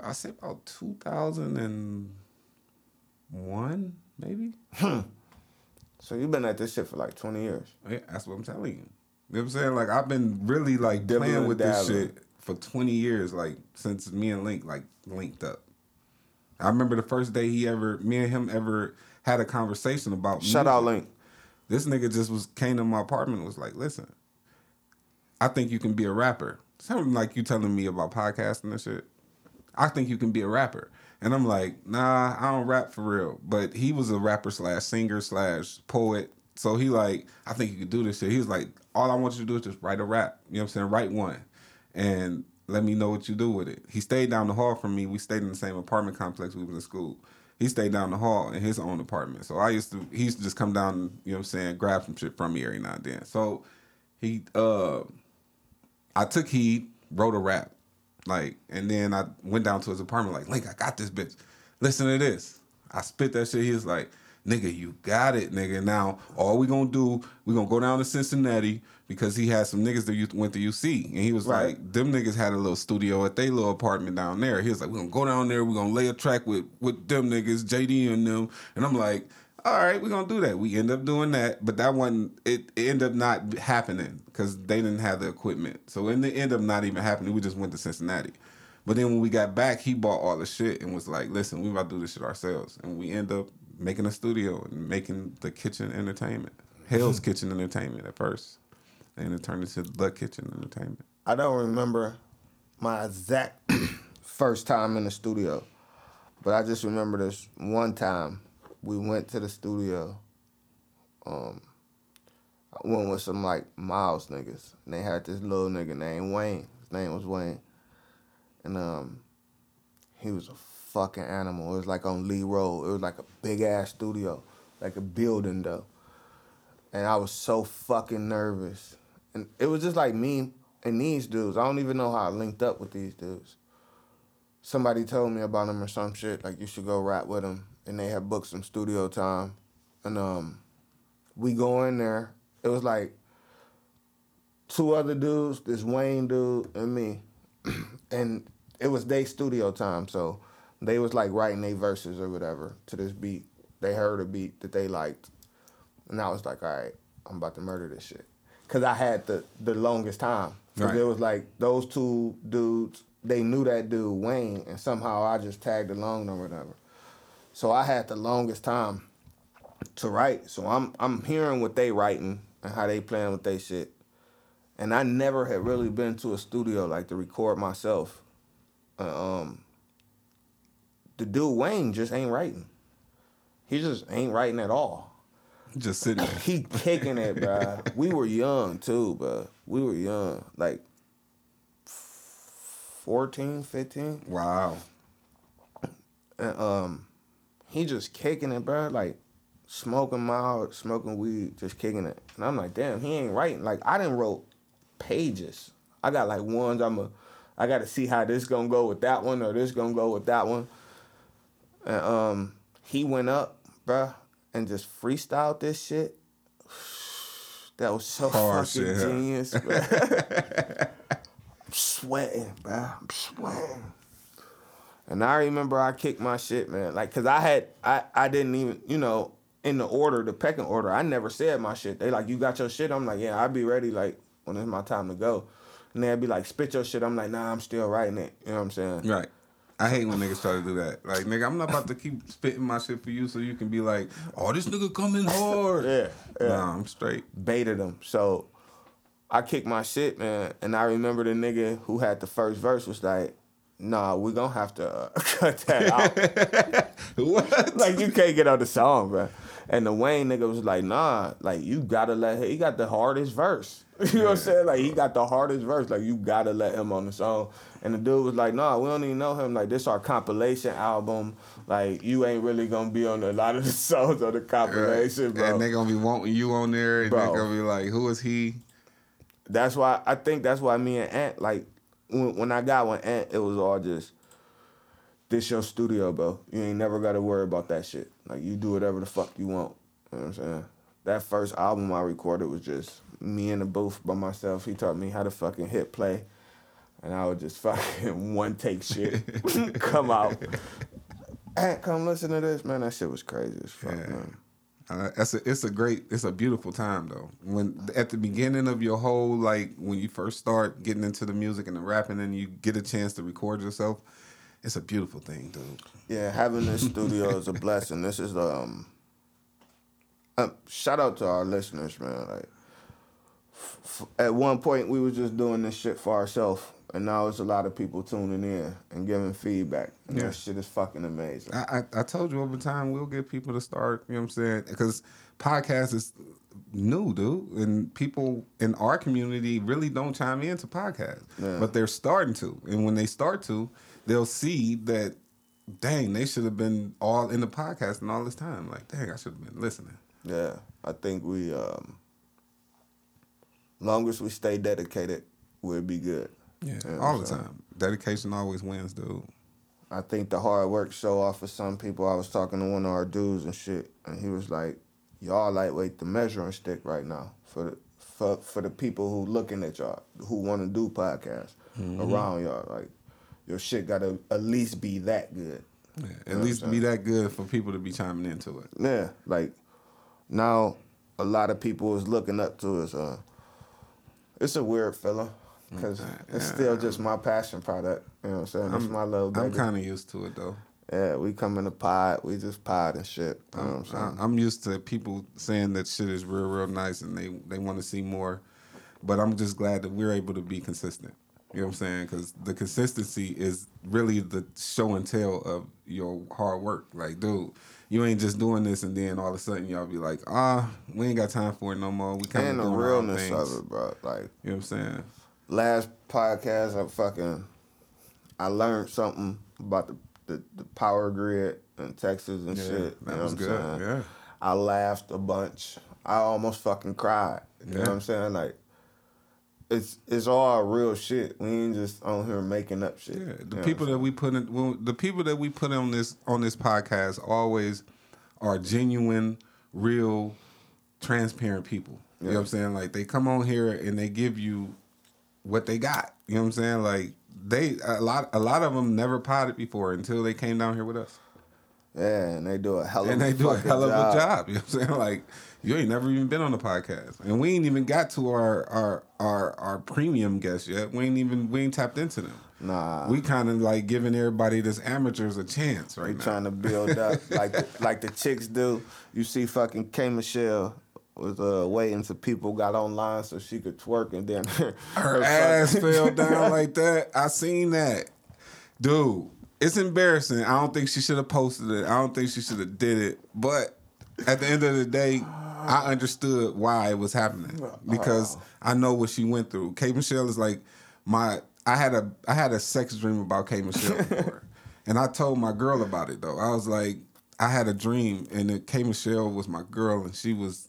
I say about 2001, maybe. So you've been at this shit for like 20 years. Yeah, that's what I'm telling you. You know what I'm saying? Like, I've been really like playing with this shit for 20 years, like since me and Link like linked up. I remember the first day me and him ever had a conversation about music. Shout out Link. This nigga just came to my apartment and was like, "Listen, I think you can be a rapper." Something like you telling me about podcasting and shit. I think you can be a rapper. And I'm like, nah, I don't rap for real. But he was a rapper /singer/poet. So he like, I think you could do this shit. He was like, all I want you to do is just write a rap. You know what I'm saying? Write one. And let me know what you do with it. He stayed down the hall from me. We stayed in the same apartment complex. We was in school. He stayed down the hall in his own apartment. So he used to just come down and, you know what I'm saying, grab some shit from me every now and then. So I took heed, wrote a rap. Like, and then I went down to his apartment, like, Link, I got this bitch. Listen to this. I spit that shit. He was like, nigga, you got it, nigga. Now, all we gonna do, we gonna go down to Cincinnati because he had some niggas that went to UC. And he was like, them niggas had a little studio at their little apartment down there. He was like, we're gonna go down there. We're gonna lay a track with them niggas, JD and them. And I'm like, all right, we're gonna do that. We end up doing that, but that wasn't it ended up not happening because they didn't have the equipment. So in the end up not even happening, we just went to Cincinnati. But then when we got back, he bought all the shit and was like, listen, we about to do this shit ourselves. And we end up making a studio and making the kitchen entertainment. Hell's Kitchen Entertainment at first. And it turned into The Kitchen Entertainment. I don't remember my exact first time in the studio, but I just remember this one time. We went to the studio. I went with some, like, Miles niggas. And they had this little nigga named Wayne. His name was Wayne. And he was a fucking animal. It was, like, on Lee Road. It was, like, a big-ass studio. Like, a building, though. And I was so fucking nervous. And it was just, like, me and these dudes. I don't even know how I linked up with these dudes. Somebody told me about them or some shit. Like, you should go rap with them. And they had booked some studio time. And we go in there. It was like two other dudes, this Wayne dude and me. And it was their studio time. So they was like writing their verses or whatever to this beat. They heard a beat that they liked. And I was like, all right, I'm about to murder this shit. Because I had the longest time. Because it was like those two dudes, they knew that dude, Wayne. And somehow I just tagged along or whatever. So I had the longest time to write. So I'm hearing what they writing and how they playing with they shit. And I never had really been to a studio like to record myself. The dude Wayne just ain't writing. He just ain't writing at all. Just sitting there. He kicking it, bro. We were young too, bro. We were young, like 14, 15. Wow. And, he just kicking it, bro. Like, smoking mild, smoking weed, just kicking it. And I'm like, damn, he ain't writing. Like, I done wrote pages. I got, like, ones. I got to see how this going to go with that one or this going to go with that one. And he went up, bro, and just freestyled this shit. That was so fucking genius, bro. I'm sweating, bro. I'm sweating. And I remember I kicked my shit, man. Like, because I didn't even, you know, in the pecking order, I never said my shit. They like, you got your shit? I'm like, yeah, I'll be ready, like, when it's my time to go. And they'd be like, spit your shit. I'm like, nah, I'm still writing it. You know what I'm saying? Right. I hate when niggas try to do that. Like, nigga, I'm not about to keep spitting my shit for you so you can be like, oh, this nigga coming hard. Yeah. Nah, I'm straight. Baited him. So I kicked my shit, man. And I remember the nigga who had the first verse was like, nah, we're going to have to cut that out. What? Like, you can't get on the song, bro. And the Wayne nigga was like, nah, like, you got to let him. He got the hardest verse. You know what I'm saying? Like, he got the hardest verse. Like, you got to let him on the song. And the dude was like, nah, we don't even know him. Like, this our compilation album. Like, you ain't really going to be on a lot of the songs on the compilation, bro. And they going to be wanting you on there. And they're going to be like, who is he? That's why, I think that's why me and Ant, like, when I got with Ant, it was all just, this your studio, bro. You ain't never got to worry about that shit. Like, you do whatever the fuck you want. You know what I'm saying? That first album I recorded was just me in the booth by myself. He taught me how to fucking hit play. And I would just fucking one-take shit come out. Ant, come listen to this. Man, that shit was crazy as fuck, man. It's a beautiful time though. When at the beginning of your whole, like, when you first start getting into the music and the rapping, and you get a chance to record yourself, it's a beautiful thing, dude. Yeah, having this studio is a blessing. This is shout out to our listeners, man. Like, at one point, we was just doing this shit for ourselves. And now it's a lot of people tuning in and giving feedback. And that shit is fucking amazing. I told you over time, we'll get people to start, you know what I'm saying? Because podcast is new, dude. And people in our community really don't chime into podcasts. Yeah. But they're starting to. And when they start to, they'll see that, dang, they should have been all in the podcast and all this time. Like, dang, I should have been listening. Yeah. I think we, long as we stay dedicated, we'll be good. Yeah, and all the time. Dedication always wins, dude. I think the hard work show off for some people. I was talking to one of our dudes and shit, and he was like, y'all lightweight the measuring stick right now for the people who looking at y'all, who want to do podcasts around y'all. Like, your shit got to at least be that good. Yeah, at least be that good for people to be chiming into it. Yeah, like, now a lot of people is looking up to us. It's a weird feeling. Because it's still just my passion product. You know what I'm saying? It's my little baby. I'm kind of used to it, though. Yeah, we come in a pod. We just pod and shit. You know what I'm saying? I'm used to people saying that shit is real, real nice, and they want to see more. But I'm just glad that we're able to be consistent. You know what I'm saying? Because the consistency is really the show and tell of your hard work. Like, dude, you ain't just doing this, and then all of a sudden y'all be like, we ain't got time for it no more. We kind of doing our own things. And the realness of it, bro. Like, you know what I'm saying? Last podcast, I learned something about the power grid in Texas and shit. That was good. Yeah. I laughed a bunch. I almost fucking cried. You know what I'm saying? Like, it's all real shit. We ain't just on here making up shit. Yeah. The people that we put in, on this podcast always are genuine, real, transparent people. Yeah. You know what I'm saying? Like, they come on here and they give you what they got. You know what I'm saying? Like, a lot of them never potted before until they came down here with us. Yeah, and they do a hell of a job. You know what I'm saying? Like, you ain't never even been on the podcast. And we ain't even got to our premium guests yet. We ain't tapped into them. Nah. We kind of like giving everybody that's amateurs a chance right now. Trying to build up like the chicks do. You see fucking K. Michelle was waiting till people got online so she could twerk, and then her ass fell down like that. I seen that. Dude, it's embarrassing. I don't think she should have posted it. I don't think she should have did it. But at the end of the day, I understood why it was happening, because I know what she went through. K. Michelle is like I had a sex dream about K. Michelle before. And I told my girl about it, though. I was like, I had a dream, and K. Michelle was my girl,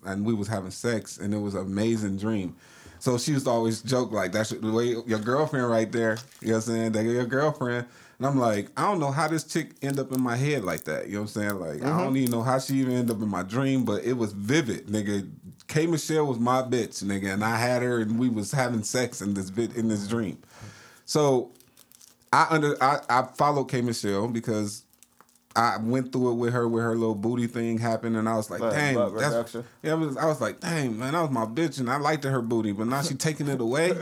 and we was having sex, and it was an amazing dream. So she used to always joke like, "That's your girlfriend right there." You know what I'm saying? That's your girlfriend. And I'm like, I don't know how this chick end up in my head like that. You know what I'm saying? Like, I don't even know how she even ended up in my dream, but it was vivid, nigga. K. Michelle was my bitch, nigga, and I had her, and we was having sex in this dream. So I followed K. Michelle because I went through it with her little booty thing happened, and I was like, dang. I was like, dang, man, that was my bitch, and I liked her booty, but now she taking it away.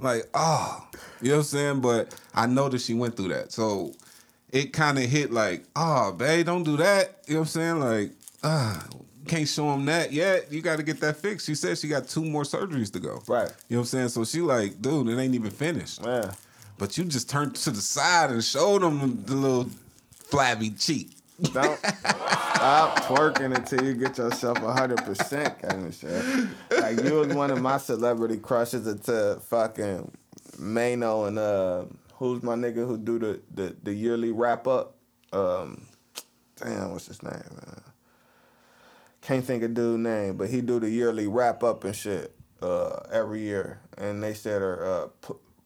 Like, oh. You know what I'm saying? But I know that she went through that. So it kind of hit like, oh, babe, don't do that. You know what I'm saying? Like, can't show him that yet. You got to get that fixed. She said she got 2 more surgeries to go. Right. You know what I'm saying? So she like, dude, it ain't even finished. Yeah. But you just turned to the side and showed him the little flabby cheek. Don't stop twerking until you get yourself 100% kind of shit. Like, you was one of my celebrity crushes until fucking Mano and who's my nigga who do the yearly wrap up? Damn, what's his name, man? Can't think of dude's name, but he do the yearly wrap up and shit every year, and they said her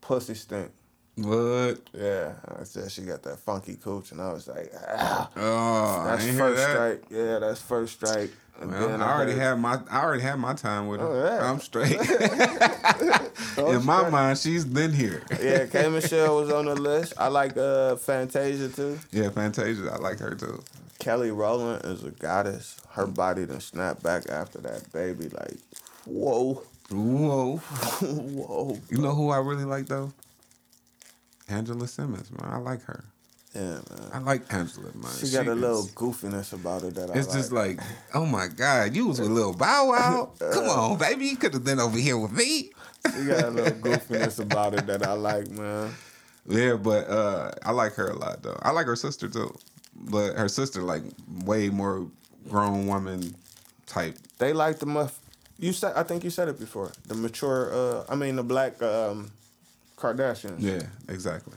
pussy stink. What? Yeah, I said she got that funky cooch, and I was like, ah, oh, that's first strike. Yeah, that's first strike. Man, I already had my time with her. Oh, yeah. I'm straight. In my mind, she's been here. Yeah, K. Michelle was on the list. I like Fantasia too. Yeah, Fantasia, I like her too. Kelly Rowland is a goddess. Her body done snapped back after that baby. Like, whoa, whoa. You know who I really like though? Angela Simmons, man. I like her. Yeah, man. I like Angela, man. She got a little goofiness about her that I like. It's just like, oh, my God, you was with Lil Bow Wow. Come on, baby. You could have been over here with me. She got a little goofiness about her that I like, man. Yeah, but I like her a lot, though. I like her sister, too. But her sister, like, way more grown woman type. They like the... I think you said it before. The mature... the black... Kardashians. Yeah, exactly.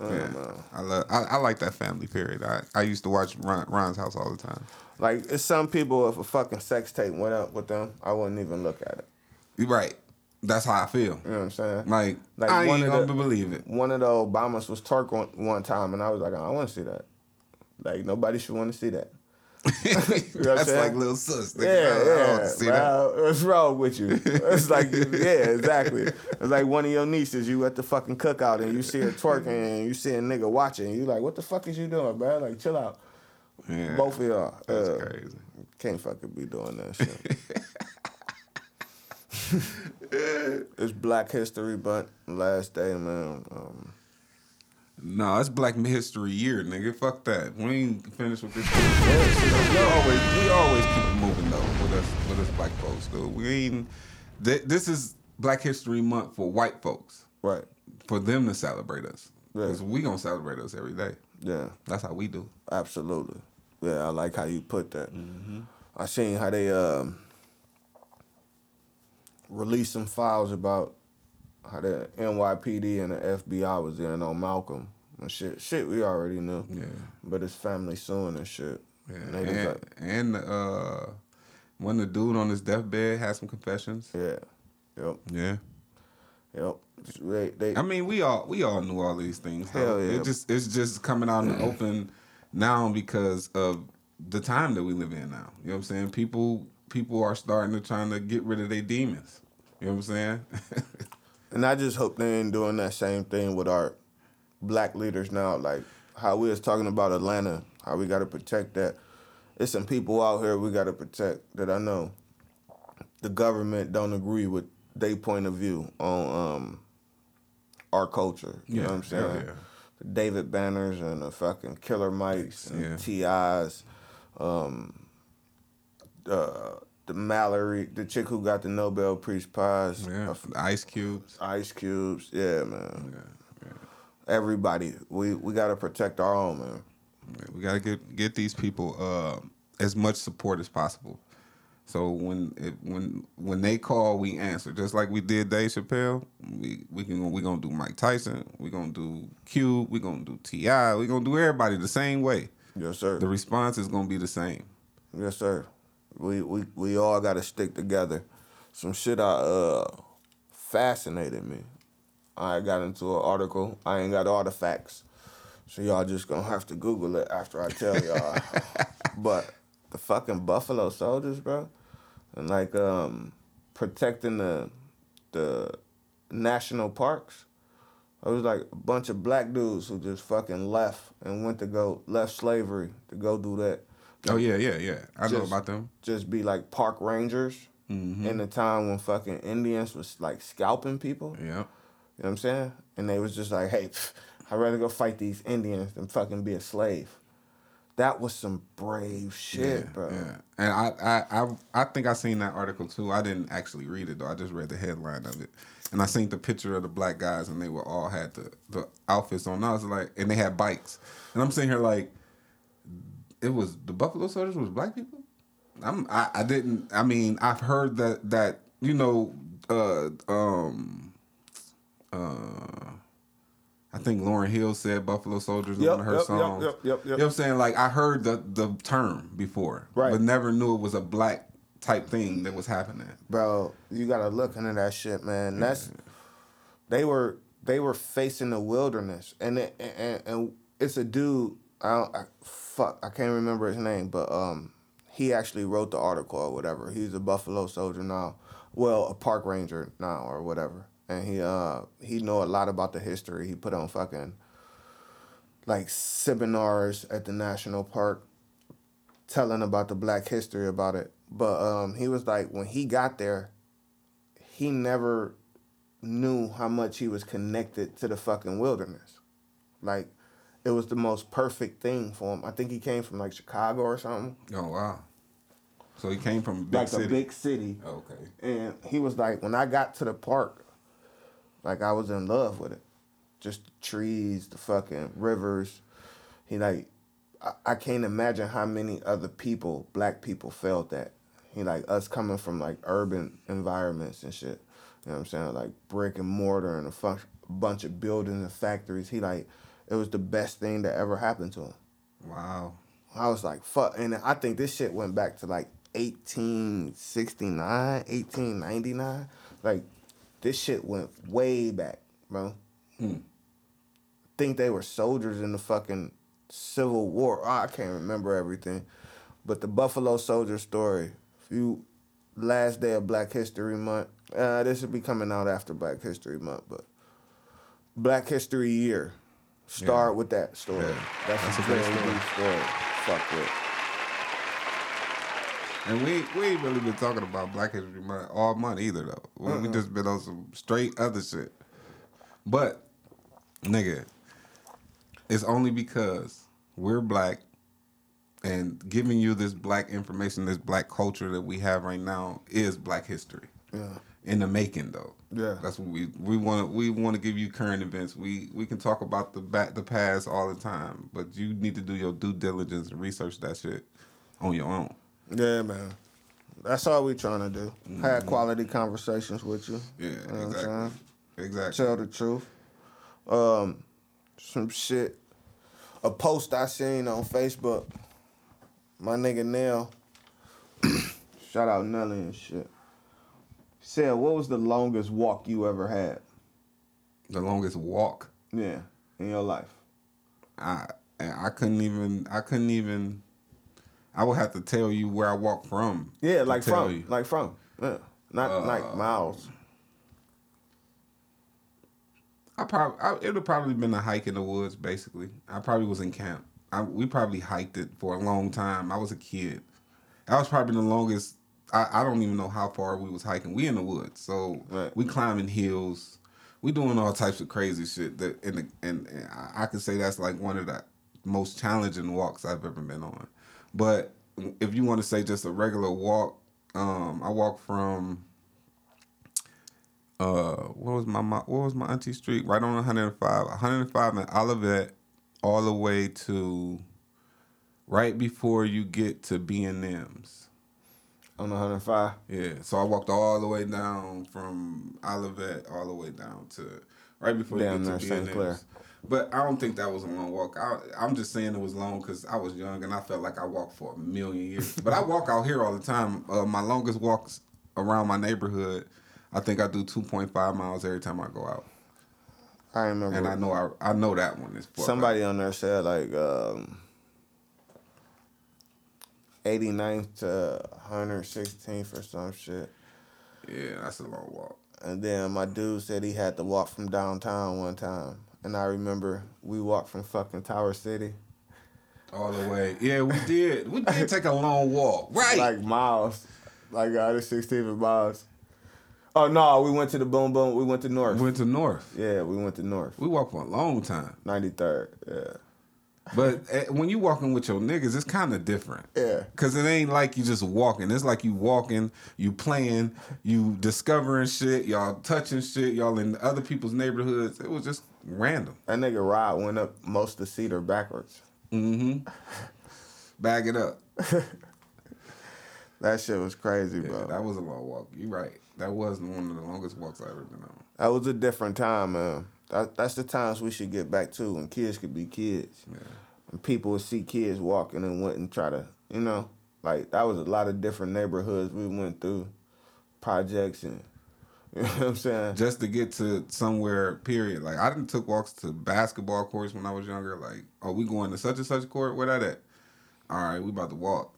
Yeah. I like that family period. I used to watch Ron's House all the time. Like, it's some people, if a fucking sex tape went up with them, I wouldn't even look at it. You're right. That's how I feel. You know what I'm saying? Like I ain't gonna believe it. One of the Obamas was twerk one time, and I was like, I don't want to see that. Like, nobody should want to see that. That's like little sis. Yeah, what's wrong with you? It's like, yeah, exactly. It's like one of your nieces, you at the fucking cookout and you see her twerking and you see a nigga watching. You like, what the fuck is you doing, bro? Like, chill out. Yeah, both of y'all. That's crazy. Can't fucking be doing that shit. It's Black History, but last day, man. No, it's Black History Year, nigga. Fuck that. We ain't finished with this. We always keep it moving though. With us black folks, dude. We ain't. This is Black History Month for white folks, right? For them to celebrate us, because we gonna celebrate us every day. Yeah, that's how we do. Absolutely. Yeah, I like how you put that. Mm-hmm. I seen how they released some files about how the NYPD and the FBI was in on Malcolm and shit we already knew. Yeah. But his family suing and shit. Yeah. And when the dude on his deathbed had some confessions. Yeah. Yep. Yeah. Yep. We all knew all these things. Hell yeah. It's just coming out in the open now because of the time that we live in now. You know what I'm saying? People are starting to trying to get rid of their demons. You know what I'm saying? And I just hope they ain't doing that same thing with our black leaders now, like how we was talking about Atlanta, how we got to protect that. There's some people out here we got to protect that I know the government don't agree with their point of view on our culture. You know what I'm saying? Yeah. The David Banners and the fucking Killer Mikes and T.I.'s, the Mallory, the chick who got the Nobel Peace Prize. Yeah, Ice Cubes. Yeah, man. Yeah. Everybody. We got to protect our own, man. We got to get these people as much support as possible. So when they call, we answer. Just like we did Dave Chappelle, we're going to do Mike Tyson. We're going to do Cube. We're going to do T.I. We're going to do everybody the same way. Yes, sir. The response is going to be the same. Yes, sir. We all got to stick together. Some shit fascinated me. I got into an article. I ain't got all the facts. So y'all just going to have to Google it after I tell y'all. But the fucking Buffalo Soldiers, bro, and like protecting the national parks. It was like a bunch of black dudes who just fucking left and left slavery to go do that. Oh, yeah. I know about them. Just be like park rangers in the time when fucking Indians was like scalping people. Yeah. You know what I'm saying? And they was just like, hey, I'd rather go fight these Indians than fucking be a slave. That was some brave shit, bro. Yeah. And I think I seen that article too. I didn't actually read it though. I just read the headline of it. And I seen the picture of the black guys and they were all had the outfits on. I was like, and they had bikes. And I'm sitting here like, it was the Buffalo Soldiers was black people? I've heard that you know, I think Lauryn Hill said Buffalo Soldiers on her song. Yep. You know what I'm saying? Like, I heard the term before, right, but never knew it was a black type thing that was happening. Bro, you gotta look into that shit, man. That's they were facing the wilderness, and it's a dude. I can't remember his name, but he actually wrote the article or whatever. He's a Buffalo Soldier now, well, a park ranger now or whatever. And he know a lot about the history. He put on fucking, like, seminars at the national park telling about the black history about it. But he was like, when he got there, he never knew how much he was connected to the fucking wilderness. Like, it was the most perfect thing for him. I think he came from, like, Chicago or something. Oh, wow. So he came from a big city. Okay. And he was like, when I got to the park, like, I was in love with it. Just the trees, the fucking rivers. He, like, I can't imagine how many other people, black people, felt that. He, like, us coming from, like, urban environments and shit. You know what I'm saying? Like, brick and mortar and a bunch of buildings and factories. He, like, it was the best thing that ever happened to him. Wow. I was like, fuck. And I think this shit went back to, like, 1869, 1899. Like, this shit went way back, bro. Mm. I think they were soldiers in the fucking Civil War. Oh, I can't remember everything. But the Buffalo Soldier story, last day of Black History Month. This will be coming out after Black History Month, but Black History Year. Start with that story. Yeah. That's a great story. Fuck it. And we ain't really been talking about Black History Month all month either, though. We just been on some straight other shit. But, nigga, it's only because we're black and giving you this black information, this black culture that we have right now is black history. Yeah. In the making, though. Yeah. That's what we want to give you current events. We can talk about the past all the time, but you need to do your due diligence and research that shit on your own. Yeah, man. That's all we trying to do. Mm-hmm. Have quality conversations with you. Yeah, you know exactly. Tell the truth. Some shit. A post I seen on Facebook. My nigga Nell. Shout out Nelly and shit. Said, what was the longest walk you ever had? The longest walk? Yeah, in your life. I couldn't even. I would have to tell you where I walked from. Yeah, like from. Yeah. Not like miles. It would probably been a hike in the woods, basically. I probably was in camp. We probably hiked it for a long time. I was a kid. That was probably the longest. I don't even know how far we was hiking. We in the woods, so we climbing hills. We doing all types of crazy shit. And I could say that's like one of the most challenging walks I've ever been on. But if you want to say just a regular walk, I walked from what was my auntie's street? Right on 105 in Olivet, all the way to right before you get to B&M's. On 105? Yeah. So I walked all the way down from Olivet all the way down to right before you get to B&M's. St. Clair. But I don't think that was a long walk. I'm just saying it was long because I was young and I felt like I walked for a million years. But I walk out here all the time. My longest walks around my neighborhood, I think I do 2.5 miles every time I go out. I remember. And I know I know that one is. Somebody on there said like 89th to 116th or some shit. Yeah, that's a long walk. And then my dude said he had to walk from downtown one time. And I remember we walked from fucking Tower City. All the way. Yeah, we did. We did take a long walk. Right. Like miles. Like 116 miles. Oh no, we went to the Boom Boom. We went to North. Yeah, we went to North. We walked for a long time. 93rd. Yeah. But when you walking with your niggas, it's kind of different. Yeah. Because it ain't like you just walking. It's like you walking, you playing, you discovering shit, y'all touching shit, y'all in other people's neighborhoods. It was just random. That nigga Rod went up most of Cedar backwards. Mm-hmm. Bag it up. That shit was crazy, yeah, bro. That was a long walk. You right. That was one of the longest walks I've ever been on. That was a different time, man. That's the times we should get back to when kids could be kids. Yeah. And people would see kids walking and wouldn't try to, you know, like that was a lot of different neighborhoods we went through, projects and, you know what I'm saying? Just to get to somewhere, period. Like I done took walks to basketball courts when I was younger. Like, oh, we going to such and such court? Where that at? All right, we about to walk.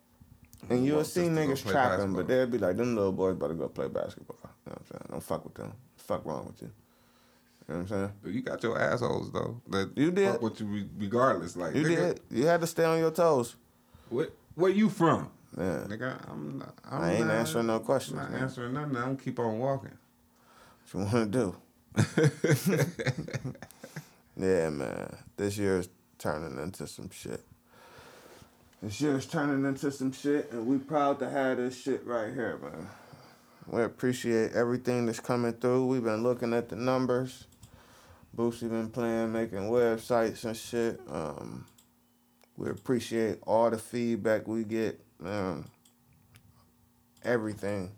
And you'll see niggas trapping, but they'll be like, them little boys about to go play basketball. You know what I'm saying? Don't fuck with them. The fuck wrong with you? You know what I'm saying? You got your assholes, though. That you did. Fuck with you regardless. Like, you did. You had to stay on your toes. Where you from? Yeah. Nigga, I ain't answering no questions. I'm not answering nothing. I'm going to keep on walking. What you want to do? Yeah, man. This year's turning into some shit. This year's turning into some shit, and we proud to have this shit right here, man. We appreciate everything that's coming through. We've been looking at the numbers. Boosie been playing, making websites and shit. We appreciate all the feedback we get. Everything.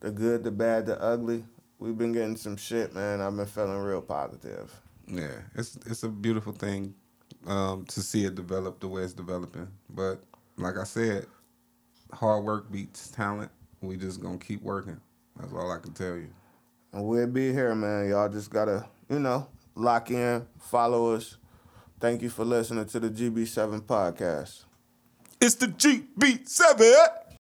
The good, the bad, the ugly. We've been getting some shit, man. I've been feeling real positive. Yeah, it's a beautiful thing to see it develop the way it's developing. But like I said, hard work beats talent. We just gonna keep working. That's all I can tell you. And we'll be here, man. Y'all just gotta, you know, lock in, follow us. Thank you for listening to the GB7 podcast. It's the GB7.